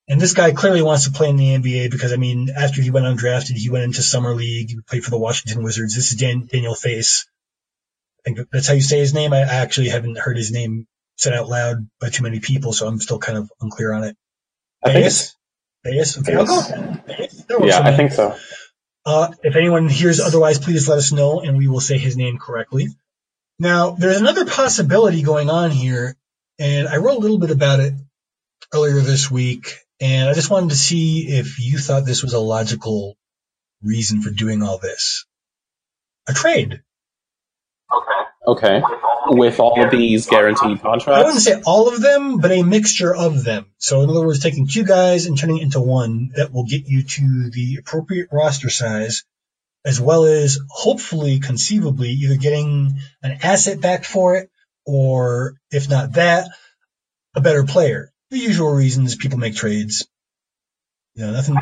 And this guy clearly wants to play in the NBA because, after he went undrafted, he went into summer league, he played for the Washington Wizards. This is Daniel Theis. I think that's how you say his name. I actually haven't heard his name said out loud by too many people, so I'm still kind of unclear on it. Theis? Okay, I'll go with that. Yeah, I think so. If anyone hears otherwise, please let us know, and we will say his name correctly. Now, there's another possibility going on here, and I wrote a little bit about it earlier this week. And I just wanted to see if you thought this was a logical reason for doing all this. A trade. Okay. With all of these guaranteed contracts? I wouldn't say all of them, but a mixture of them. So in other words, taking two guys and turning it into one that will get you to the appropriate roster size, as well as hopefully, conceivably, either getting an asset back for it, or if not that, a better player. The usual reasons people make trades. Nothing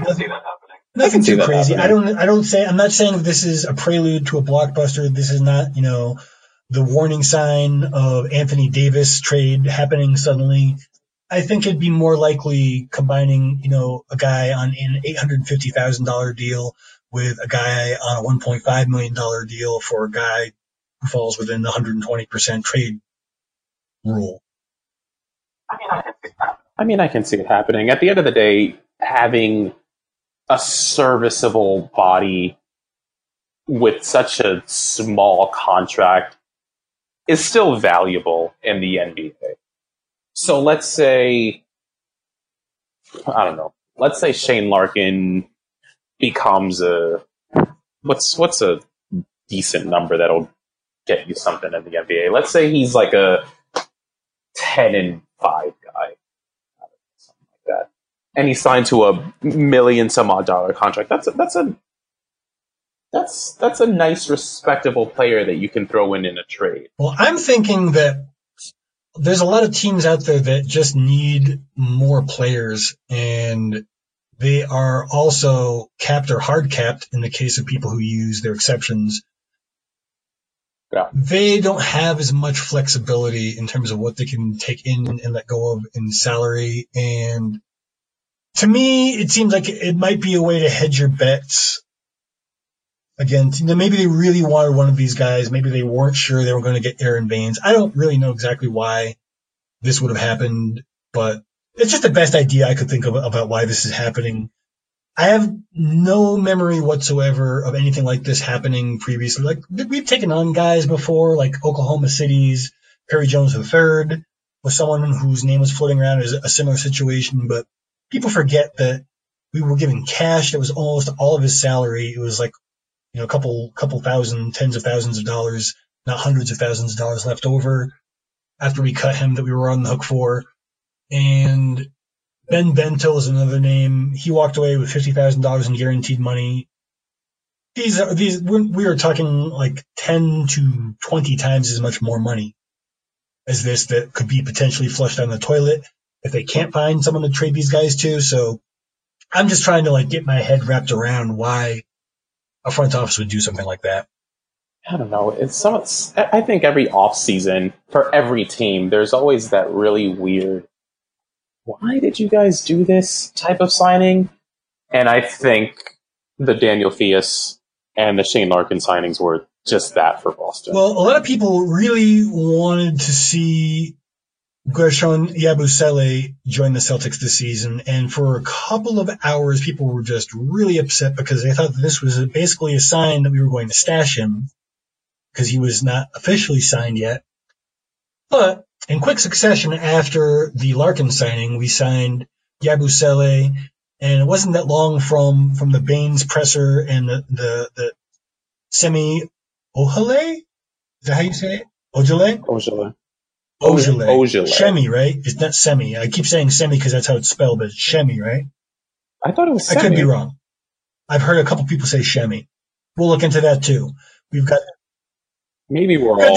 too crazy. I'm not saying this is a prelude to a blockbuster. This is not, the warning sign of Anthony Davis trade happening suddenly. I think it'd be more likely combining, a guy on an $850,000 deal with a guy on a $1.5 million deal for a guy who falls within the 120% trade rule. I can see it happening. At the end of the day, having a serviceable body with such a small contract is still valuable in the NBA. So let's say, I don't know, let's say Shane Larkin becomes a what's a decent number that'll get you something in the NBA. Let's say he's like a 10-5 guy, something like that, and he's signed to $1 million some odd contract. That's a nice, respectable player that you can throw in a trade. Well, I'm thinking that there's a lot of teams out there that just need more players, and they are also capped or hard capped in the case of people who use their exceptions. Yeah. They don't have as much flexibility in terms of what they can take in and let go of in salary. And to me, it seems like it might be a way to hedge your bets. Again, maybe they really wanted one of these guys. Maybe they weren't sure they were going to get Aron Baynes. I don't really know exactly why this would have happened, but it's just the best idea I could think of about why this is happening. I have no memory whatsoever of anything like this happening previously. Like, we've taken on guys before, like Oklahoma City's Perry Jones III was someone whose name was floating around as a similar situation, but people forget that we were given cash. That was almost all of his salary. It was like, you know, a couple thousand, tens of thousands of dollars, not hundreds of thousands of dollars left over after we cut him that we were on the hook for. And Ben Bento is another name. He walked away with $50,000 in guaranteed money. We are talking like 10 to 20 times as much more money as this that could be potentially flushed down the toilet if they can't find someone to trade these guys to. So I'm just trying to like get my head wrapped around why a front office would do something like that. I don't know. I think every offseason for every team, there's always that really weird, why did you guys do this type of signing? And I think the Daniel Theis and the Shane Larkin signings were just that for Boston. Well, a lot of people really wanted to see Gershon Yabusele joined the Celtics this season, and for a couple of hours, people were just really upset because they thought that this was basically a sign that we were going to stash him because he was not officially signed yet. But in quick succession, after the Larkin signing, we signed Yabusele, and it wasn't that long from the Baynes presser and the Semi Ohale? Is that how you say it? Ojale. Ojale. Shemi, right? It's not Semi. I keep saying Semi because that's how it's spelled, but it's Shemi, right? I thought it was Semi. I could be wrong. I've heard a couple people say Shemi. We'll look into that too. We've got wrong.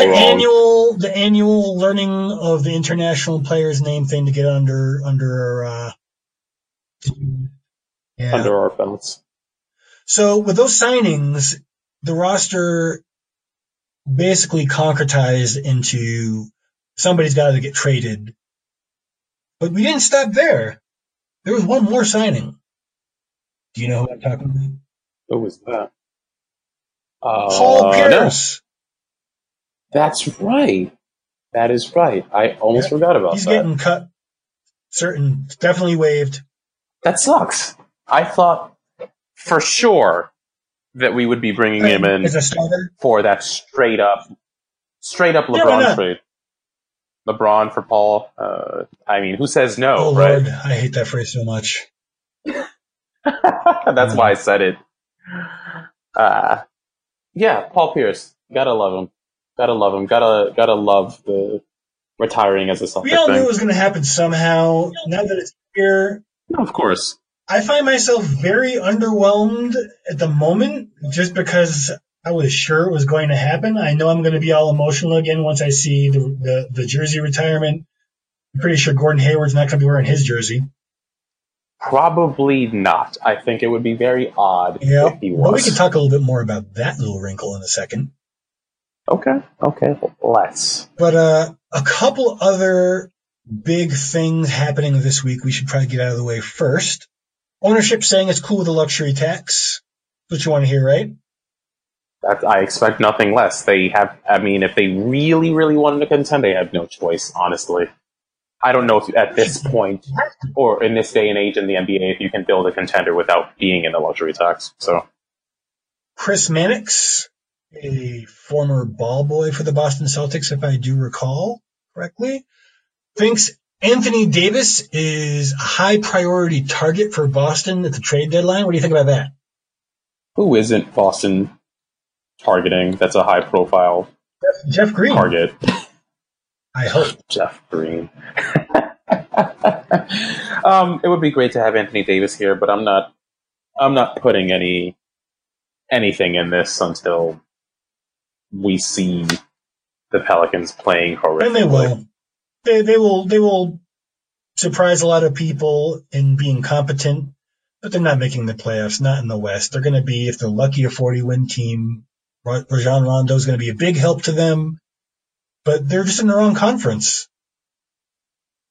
The annual learning of the international player's name thing to get under our belts. So with those signings, the roster basically concretized into somebody's got to get traded. But we didn't stop there. There was one more signing. Do you know who I'm talking about? Who was that? Paul Pierce. No. That's right. That is right. I almost forgot about that. He's getting cut. Definitely waived. That sucks. I thought for sure that we would be bringing him in as a starter for that straight up LeBron trade. LeBron for Paul. I mean, who says no, right? Lord, I hate that phrase so much. That's why I said it. Paul Pierce. Gotta love him. Gotta love the retiring as a Celtic. We all knew it was going to happen somehow. Now that it's here, of course. I find myself very underwhelmed at the moment, just because I was sure it was going to happen. I know I'm going to be all emotional again once I see the jersey retirement. I'm pretty sure Gordon Hayward's not going to be wearing his jersey. Probably not. I think it would be very odd if he was. Well, we can talk a little bit more about that little wrinkle in a second. Okay. Let's. But a couple other big things happening this week we should probably get out of the way first. Ownership saying it's cool with the luxury tax. That's what you want to hear, right? I expect nothing less. If they really, really wanted to contend, they have no choice, honestly. I don't know if at this point or in this day and age in the NBA, if you can build a contender without being in the luxury tax. So, Chris Mannix, a former ball boy for the Boston Celtics, if I do recall correctly, thinks Anthony Davis is a high priority target for Boston at the trade deadline. What do you think about that? Who isn't Boston targeting? That's a high profile. Jeff Green target. I hope Jeff Green. It would be great to have Anthony Davis here, but I'm not putting anything in this until we see the Pelicans playing horrifically. And they will. They will surprise a lot of people in being competent, but they're not making the playoffs, not in the West. They're going to be, if they're lucky, a 40-win team. Rajon Rondo is going to be a big help to them, but they're just in their own conference.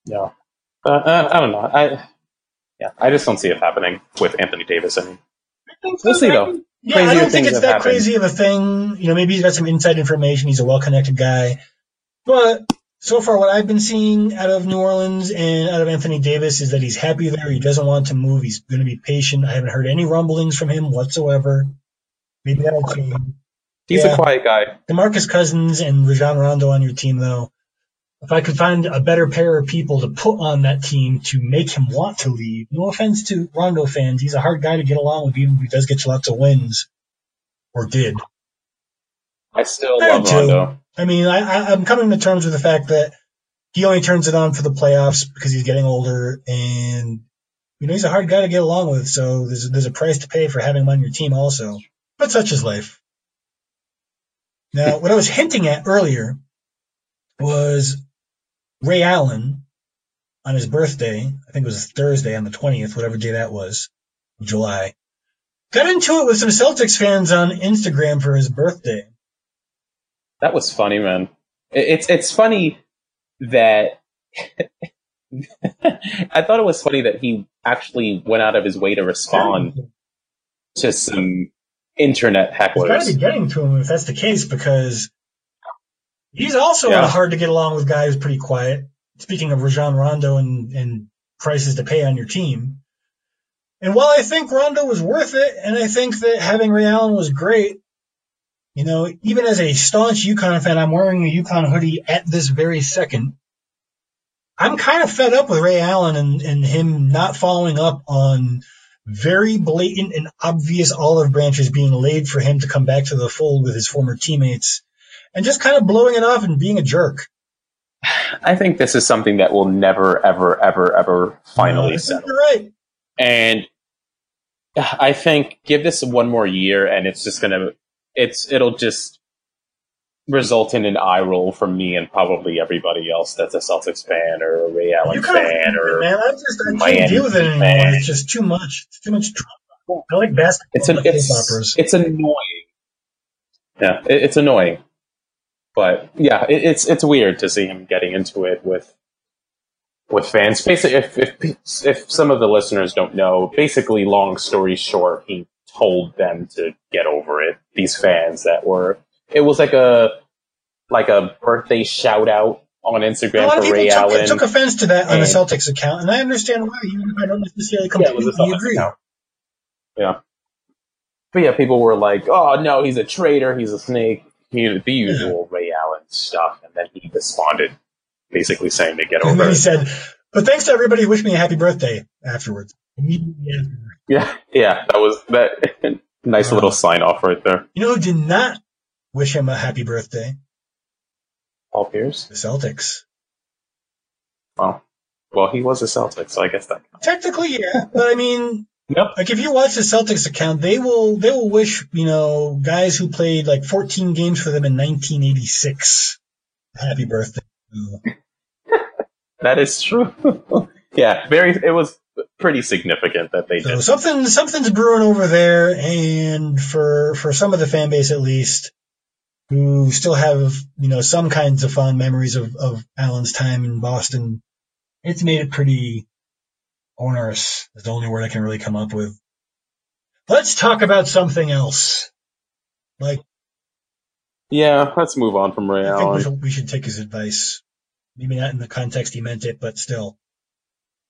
Yeah. I don't know. I just don't see it happening with Anthony Davis. I mean, we'll see, though. Yeah, I don't think it's that crazy of a thing. You know, maybe he's got some inside information. He's a well-connected guy. But so far what I've been seeing out of New Orleans and out of Anthony Davis is that he's happy there. He doesn't want to move. He's going to be patient. I haven't heard any rumblings from him whatsoever. Maybe that'll change. He's a quiet guy. DeMarcus Cousins and Rajon Rondo on your team, though. If I could find a better pair of people to put on that team to make him want to leave, no offense to Rondo fans, he's a hard guy to get along with, even if he does get you lots of wins, or did. I still love Rondo. I mean, I'm coming to terms with the fact that he only turns it on for the playoffs because he's getting older, and you know he's a hard guy to get along with, so there's a price to pay for having him on your team also. But such is life. Now, what I was hinting at earlier was Ray Allen on his birthday, I think it was Thursday on the 20th, whatever day that was, July, got into it with some Celtics fans on Instagram for his birthday. That was funny, man. It's funny that I thought it was funny that he actually went out of his way to respond to some internet hecklers. It's got to be getting to him if that's the case, because he's also a hard to get along with guy who's pretty quiet. Speaking of Rajon Rondo and prices to pay on your team. And while I think Rondo was worth it, and I think that having Ray Allen was great, you know, even as a staunch UConn fan, I'm wearing a UConn hoodie at this very second. I'm kind of fed up with Ray Allen and him not following up on very blatant and obvious olive branches being laid for him to come back to the fold with his former teammates. And just kind of blowing it off and being a jerk. I think this is something that will never, ever, ever, ever finally settle. You're right. And I think give this one more year, and it's just it'll just result in an eye roll from me and probably everybody else that's a Celtics fan or a Ray Allen fan or man, I can't deal with it anymore. Man. It's just too much. It's too much trouble. I like basketball. It's annoying. Yeah, it's annoying. But yeah, it's weird to see him getting into it with fans. Basically, if some of the listeners don't know, basically, long story short, he told them to get over it. These fans that were, it was like a birthday shout out on Instagram. A lot for of Ray Allen took offense to that on the Celtics account, and I understand why. Even if I don't necessarily completely agree. Account. Yeah, but yeah, people were like, "Oh no, he's a traitor. He's a snake." The usual Ray Allen stuff, and then he responded, basically saying to get over it. And then he said, "But thanks to everybody who wished me a happy birthday afterwards." Yeah, that was that nice little sign off right there. You know who did not wish him a happy birthday? Paul Pierce, the Celtics. Oh, well, he was a Celtic, so I guess that counts. Technically, yeah, but I mean. Yep. Like if you watch the Celtics account, they will wish, you know, guys who played like 14 games for them in 1986 happy birthday. That is true. Yeah, it was pretty significant that they did. Something's brewing over there, and for some of the fan base at least, who still have, you know, some kinds of fond memories of Allen's time in Boston, it's made it pretty onerous is the only word I can really come up with. Let's talk about something else. Let's move on from Ray Allen. We should take his advice. Maybe not in the context he meant it, but still.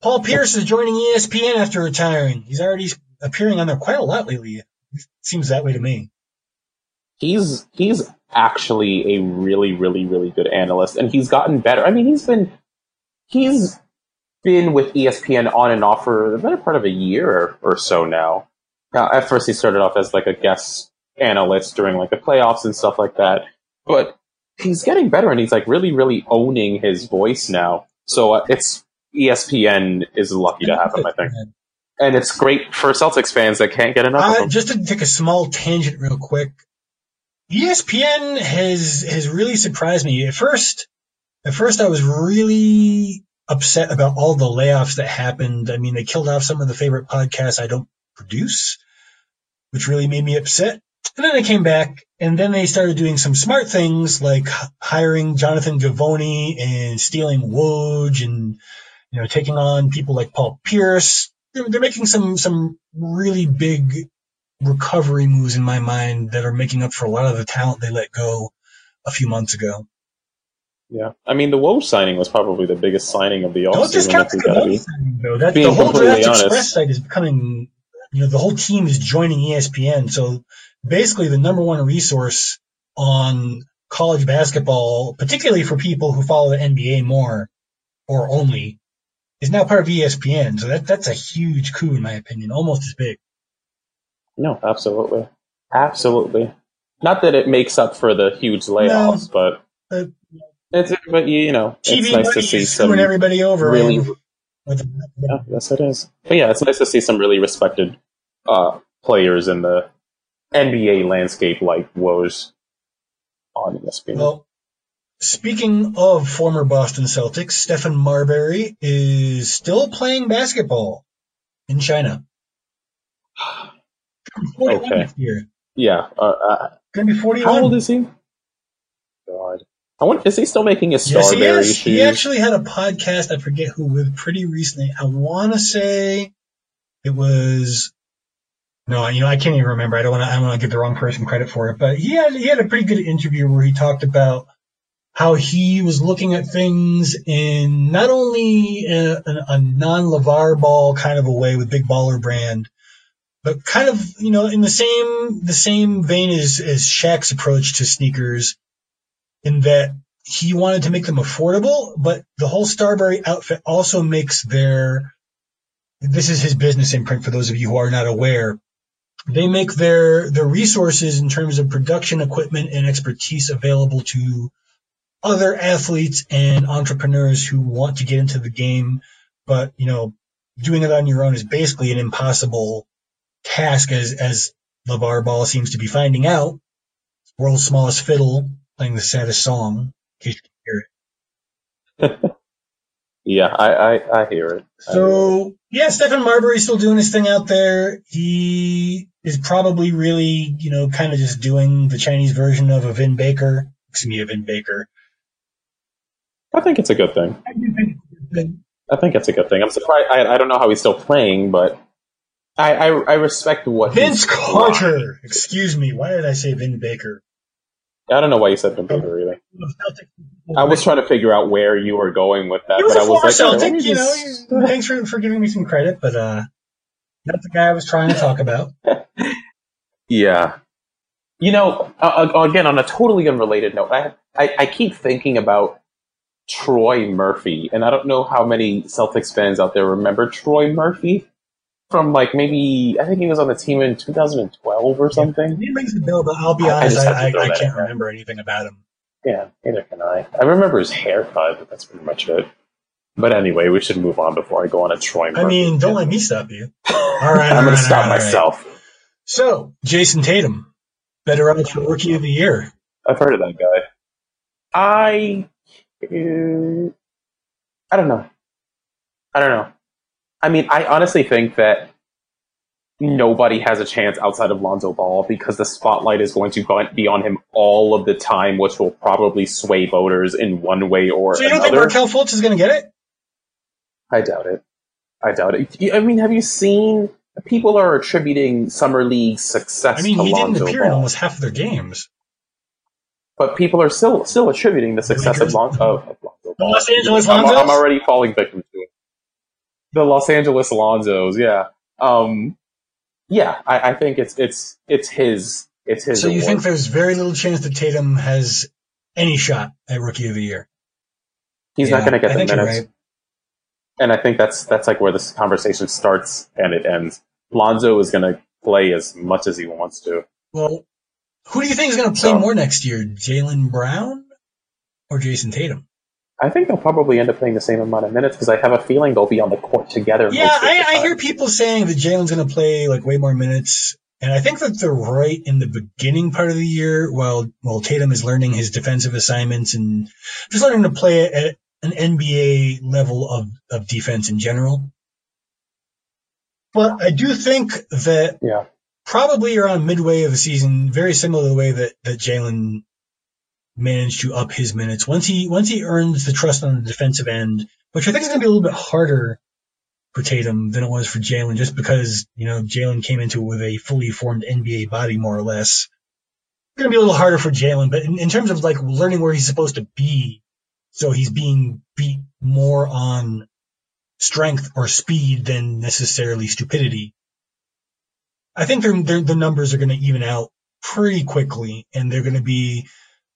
Paul Pierce is joining ESPN after retiring. He's already appearing on there quite a lot lately. It seems that way to me. He's actually a really, really, really good analyst, and he's gotten better. I mean, he's been with ESPN on and off for the better part of a year or so now. At first, he started off as like a guest analyst during like the playoffs and stuff like that. But he's getting better, and he's like really owning his voice now. So it's ESPN is lucky to have him, I think. And it's great for Celtics fans that can't get enough of him. Just to take a small tangent real quick, ESPN has really surprised me. At first, I was really upset about all the layoffs that happened. I mean, they killed off some of the favorite podcasts I don't produce, which really made me upset. And then they came back, and then they started doing some smart things like hiring Jonathan Givony and stealing Woj and, you know, taking on people like Paul Pierce. They're making some really big recovery moves in my mind that are making up for a lot of the talent they let go a few months ago. Yeah. I mean, the Woj signing was probably the biggest signing of the offseason. Don't discount the Woj signing, though. The whole Draft Express site is becoming, you know, the whole team is joining ESPN. So basically the number one resource on college basketball, particularly for people who follow the NBA more or only, is now part of ESPN. So that's a huge coup, in my opinion, almost as big. No, absolutely. Absolutely. Not that it makes up for the huge layoffs, no, but but you know, it's nice to see some everybody over. Really, yeah, yes, it is. But yeah, it's nice to see some really respected players in the NBA landscape like Woj on ESPN. Well, speaking of former Boston Celtics, Stephon Marbury is still playing basketball in China. Okay. Yeah. Going to be 41. How old is he? God. Is he still making his Starberry shoes? He actually had a podcast, I forget who, with pretty recently. I want to say it was... No, you know, I can't even remember. I don't want to give the wrong person credit for it. But he had a pretty good interview where he talked about how he was looking at things in not only a non-LeVar Ball kind of a way with Big Baller Brand, but kind of, you know, in the same vein as Shaq's approach to sneakers, in that he wanted to make them affordable, but the whole Starberry outfit also makes this is his business imprint for those of you who are not aware. They make their resources in terms of production equipment and expertise available to other athletes and entrepreneurs who want to get into the game. But, you know, doing it on your own is basically an impossible task, as LeVar Ball seems to be finding out. World's Smallest Fiddle, playing the saddest song, in case you can hear it. Yeah, I hear it. So, Stephon Marbury's still doing his thing out there. He is probably really, you know, kind of just doing the Chinese version of Vin Baker. I think it's a good thing. I'm surprised. I don't know how he's still playing, but I respect what Vince Carter. Doing. Excuse me. Why did I say Vin Baker? I don't know why you said Vin Baker either. I was trying to figure out where you were going with that. He was but a I was like, Celtic, you just... know. Thanks for giving me some credit, but that's the guy I was trying to talk about. Yeah. You know, again, on a totally unrelated note, I keep thinking about Troy Murphy, and I don't know how many Celtics fans out there remember Troy Murphy from, like, maybe, I think he was on the team in 2012 or something. He rings the bell, but I'll be honest, I can't remember anything about him. Yeah, neither can I. I remember his haircut, but that's pretty much it. But anyway, we should move on before I go on a Troy Murphy. I mean, don't let me stop you. All right, I'm going to stop myself. Right. So, Jayson Tatum, better up for Rookie of the Year. I've heard of that guy. I don't know. I mean, I honestly think that nobody has a chance outside of Lonzo Ball because the spotlight is going to be on him all of the time, which will probably sway voters in one way or another. So you don't think Markelle Fultz is going to get it? I doubt it. I mean, have you seen... People are attributing Summer League success to Lonzo Ball. I mean, he didn't appear in almost half of their games. But people are still attributing the success of Lonzo Ball. The Los Angeles Lonzos? I'm already falling victim to it. The Los Angeles Lonzos, yeah. I think it's his So you award. Think there's very little chance that Tatum has any shot at Rookie of the Year? He's not going to get the minutes. Right. And I think that's like where this conversation starts and it ends. Lonzo is going to play as much as he wants to. Well, who do you think is going to play more next year, Jaylen Brown or Jayson Tatum? I think they'll probably end up playing the same amount of minutes because I have a feeling they'll be on the court together. Yeah, I hear people saying that Jaylen's going to play like way more minutes, and I think that they're right in the beginning part of the year while Tatum is learning his defensive assignments and just learning to play at an NBA level of defense in general. But I do think that probably around midway of the season, very similar to the way that Jaylen managed to up his minutes once he earns the trust on the defensive end, which I think is going to be a little bit harder for Tatum than it was for Jaylen, just because, you know, Jaylen came into it with a fully formed NBA body, more or less. It's going to be a little harder for Jaylen, but in terms of like learning where he's supposed to be, so he's being beat more on strength or speed than necessarily stupidity. I think the numbers are going to even out pretty quickly, and they're going to be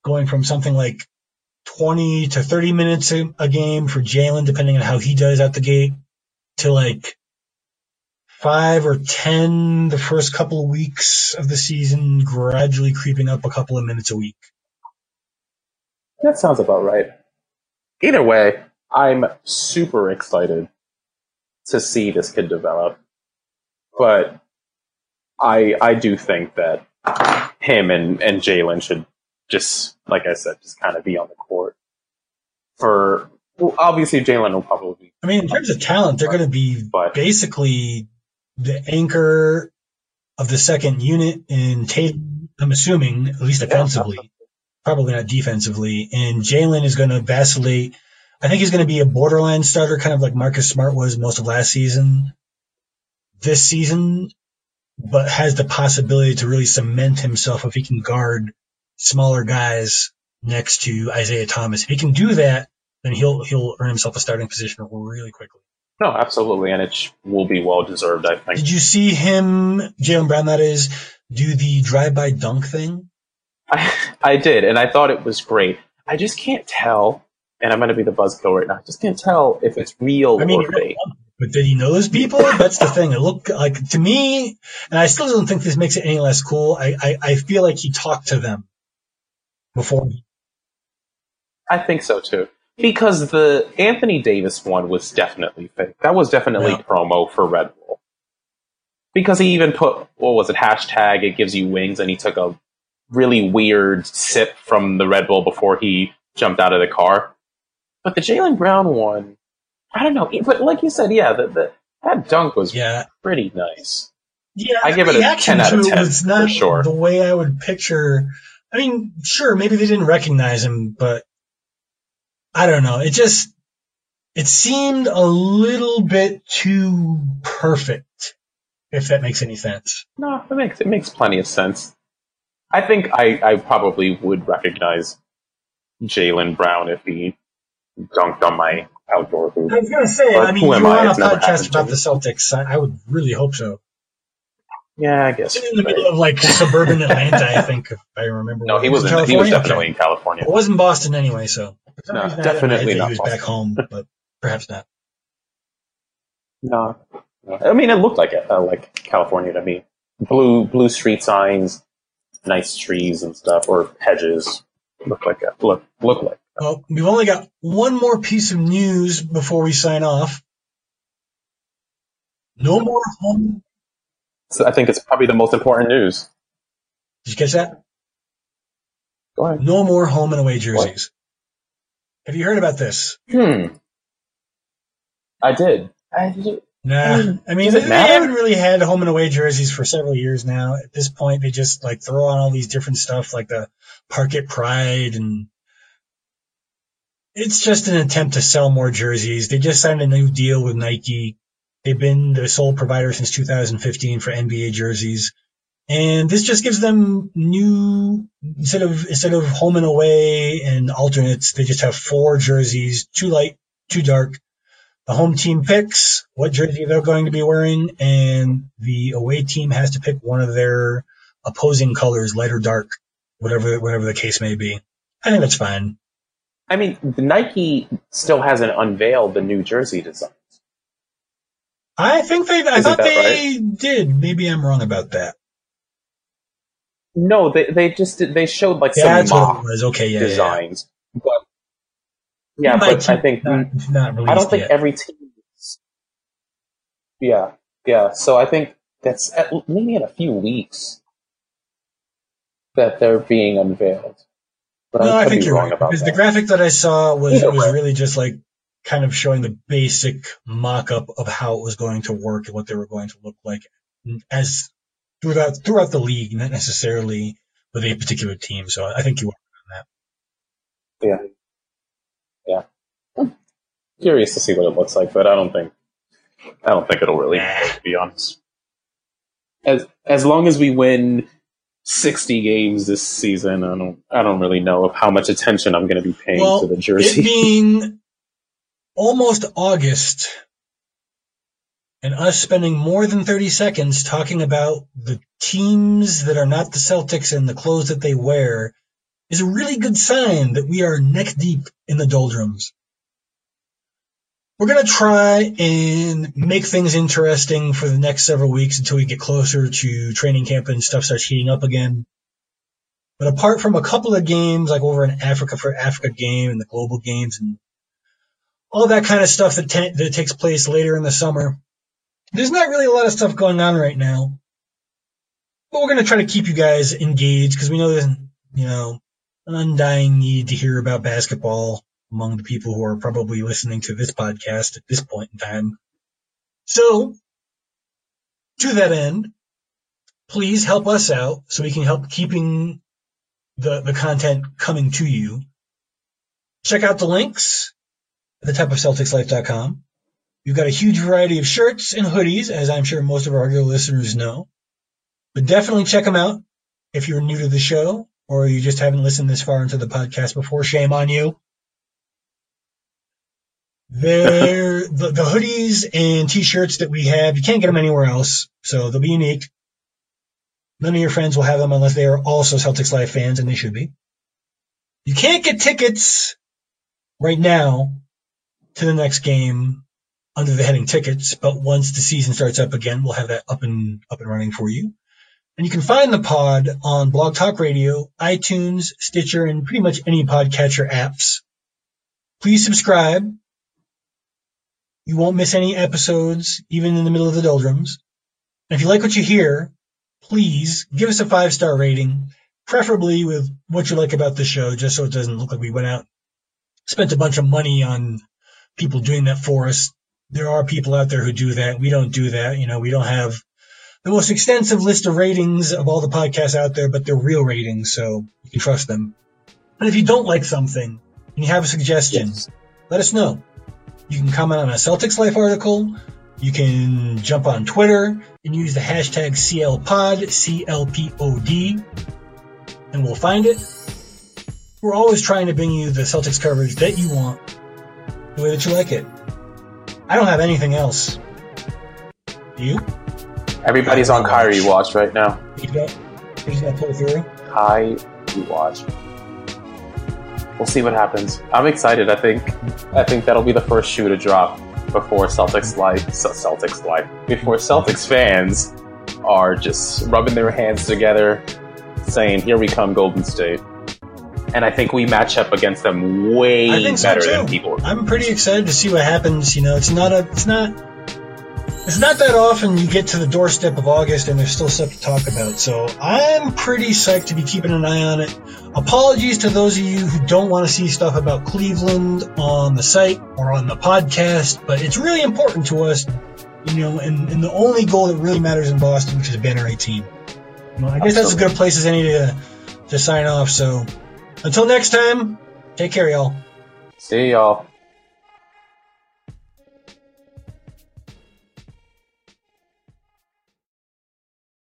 going from something like 20 to 30 minutes a game for Jaylen, depending on how he does out the gate, to like 5 or 10 the first couple of weeks of the season, gradually creeping up a couple of minutes a week. That sounds about right. Either way, I'm super excited to see this kid develop. But I do think that him and Jaylen should, just like I said, just kind of be on the court. Obviously, Jaylen will probably be. I mean, in terms of talent, they're going to be basically the anchor of the second unit in Tatum, I'm assuming, at least offensively, probably not defensively. And Jaylen is going to vacillate. I think he's going to be a borderline starter, kind of like Marcus Smart was most of last season, this season, but has the possibility to really cement himself if he can guard smaller guys next to Isaiah Thomas. If he can do that, then he'll earn himself a starting position really quickly. No, absolutely, and it will be well-deserved, I think. Did you see him, Jaylen Brown that is, do the drive-by dunk thing? I did, and I thought it was great. I just can't tell, and I'm going to be the buzzkill right now, I just can't tell if it's real or fake. But did he know those people? That's the thing. It looked like, to me, and I still don't think this makes it any less cool, I feel like he talked to them before me. I think so too, because the Anthony Davis one was definitely fake. That was definitely promo for Red Bull, because he even put, what was it, hashtag it gives you wings, and he took a really weird sip from the Red Bull before he jumped out of the car. But the Jaylen Brown one, I don't know, but like you said, that dunk was pretty nice. Yeah, I give it a 10 out of 10 was not for sure. The way I would picture. I mean, sure, maybe they didn't recognize him, but I don't know. It seemed a little bit too perfect, if that makes any sense. No, it makes plenty of sense. I think I probably would recognize Jaylen Brown if he dunked on my outdoor hoop. I was going to say, but I mean, you're on a podcast about the Celtics. I would really hope so. Yeah, I guess. In the middle of like suburban Atlanta, I think, if I remember. No, he was definitely in California. It wasn't Boston anyway, so. No, definitely not. He was Boston. Back home, but perhaps not. No, I mean, it looked like California to me. Blue street signs, nice trees and stuff, or hedges. Look like. Well, we've only got one more piece of news before we sign off. No more home. So I think it's probably the most important news. Did you catch that? Go ahead. No more home and away jerseys. What? Have you heard about this? I did. Nah. I mean, they haven't really had home and away jerseys for several years now. At this point, they just like throw on all these different stuff like the Parkett Pride, and it's just an attempt to sell more jerseys. They just signed a new deal with Nike. They've been the sole provider since 2015 for NBA jerseys. And this just gives them new, instead of home and away and alternates, they just have 4 jerseys, 2 light, 2 dark. The home team picks what jersey they're going to be wearing, and the away team has to pick one of their opposing colors, light or dark, whatever the case may be. I think that's fine. I mean, Nike still hasn't unveiled the new jersey design. I think they. I thought they did. Maybe I'm wrong about that. No, they just did, they showed like some mock designs. Yeah. But I think not I don't think yet. Every team. Is. Yeah. So I think that's maybe in a few weeks that they're being unveiled. But no, I think you're wrong about that. The graphic that I saw was really just like kind of showing the basic mock-up of how it was going to work and what they were going to look like as throughout the league, not necessarily with a particular team. So I think you were on that. Yeah. I'm curious to see what it looks like, but I don't think it'll really matter, to be honest. As long as we win 60 games this season, I don't really know of how much attention I'm going to be paying to the jersey. It being almost August, and us spending more than 30 seconds talking about the teams that are not the Celtics and the clothes that they wear is a really good sign that we are neck deep in the doldrums. We're going to try and make things interesting for the next several weeks until we get closer to training camp and stuff starts heating up again. But apart from a couple of games, like over in Africa for Africa game and the global games and all that kind of stuff that takes place later in the summer, there's not really a lot of stuff going on right now. But we're going to try to keep you guys engaged because we know there's an undying need to hear about basketball among the people who are probably listening to this podcast at this point in time. So, to that end, please help us out so we can help keeping the content coming to you. Check out the links at the top of CelticsLife.com. You've got a huge variety of shirts and hoodies, as I'm sure most of our regular listeners know. But definitely check them out if you're new to the show or you just haven't listened this far into the podcast before. Shame on you. The hoodies and t-shirts that we have, you can't get them anywhere else, so they'll be unique. None of your friends will have them unless they are also Celtics Live fans, and they should be. You can't get tickets right now to the next game under the heading tickets, but once the season starts up again, we'll have that up and running for you. And you can find the pod on Blog Talk Radio, iTunes, Stitcher, and pretty much any podcatcher apps. Please subscribe. You won't miss any episodes, even in the middle of the doldrums. And if you like what you hear, please give us a 5-star rating, preferably with what you like about the show, just so it doesn't look like we went out, spent a bunch of money on people doing that for us. There are people out there who do that. We don't do that. We don't have the most extensive list of ratings of all the podcasts out there, but they're real ratings, so you can trust them. But if you don't like something and you have a suggestion, Let us know. You can comment on a Celtics Life article. You can jump on Twitter and use the hashtag CLPod, C-L-P-O-D, and we'll find it. We're always trying to bring you the Celtics coverage that you want, the way that you like it. I don't have anything else. Do you? Everybody's on Kyrie Watch right now. He's going to pull through. Kyrie Watch. We'll see what happens. I'm excited. I think that'll be the first shoe to drop before before Celtics fans are just rubbing their hands together, saying, "Here we come, Golden State." And I think we match up against them better than people. I'm pretty excited to see what happens. It's not that often you get to the doorstep of August and there's still stuff to talk about, so I'm pretty psyched to be keeping an eye on it. Apologies to those of you who don't want to see stuff about Cleveland on the site or on the podcast, but it's really important to us, and the only goal that really matters in Boston, which is Banner 18. I guess that's as good a place as any to sign off, so until next time, take care, y'all. See y'all.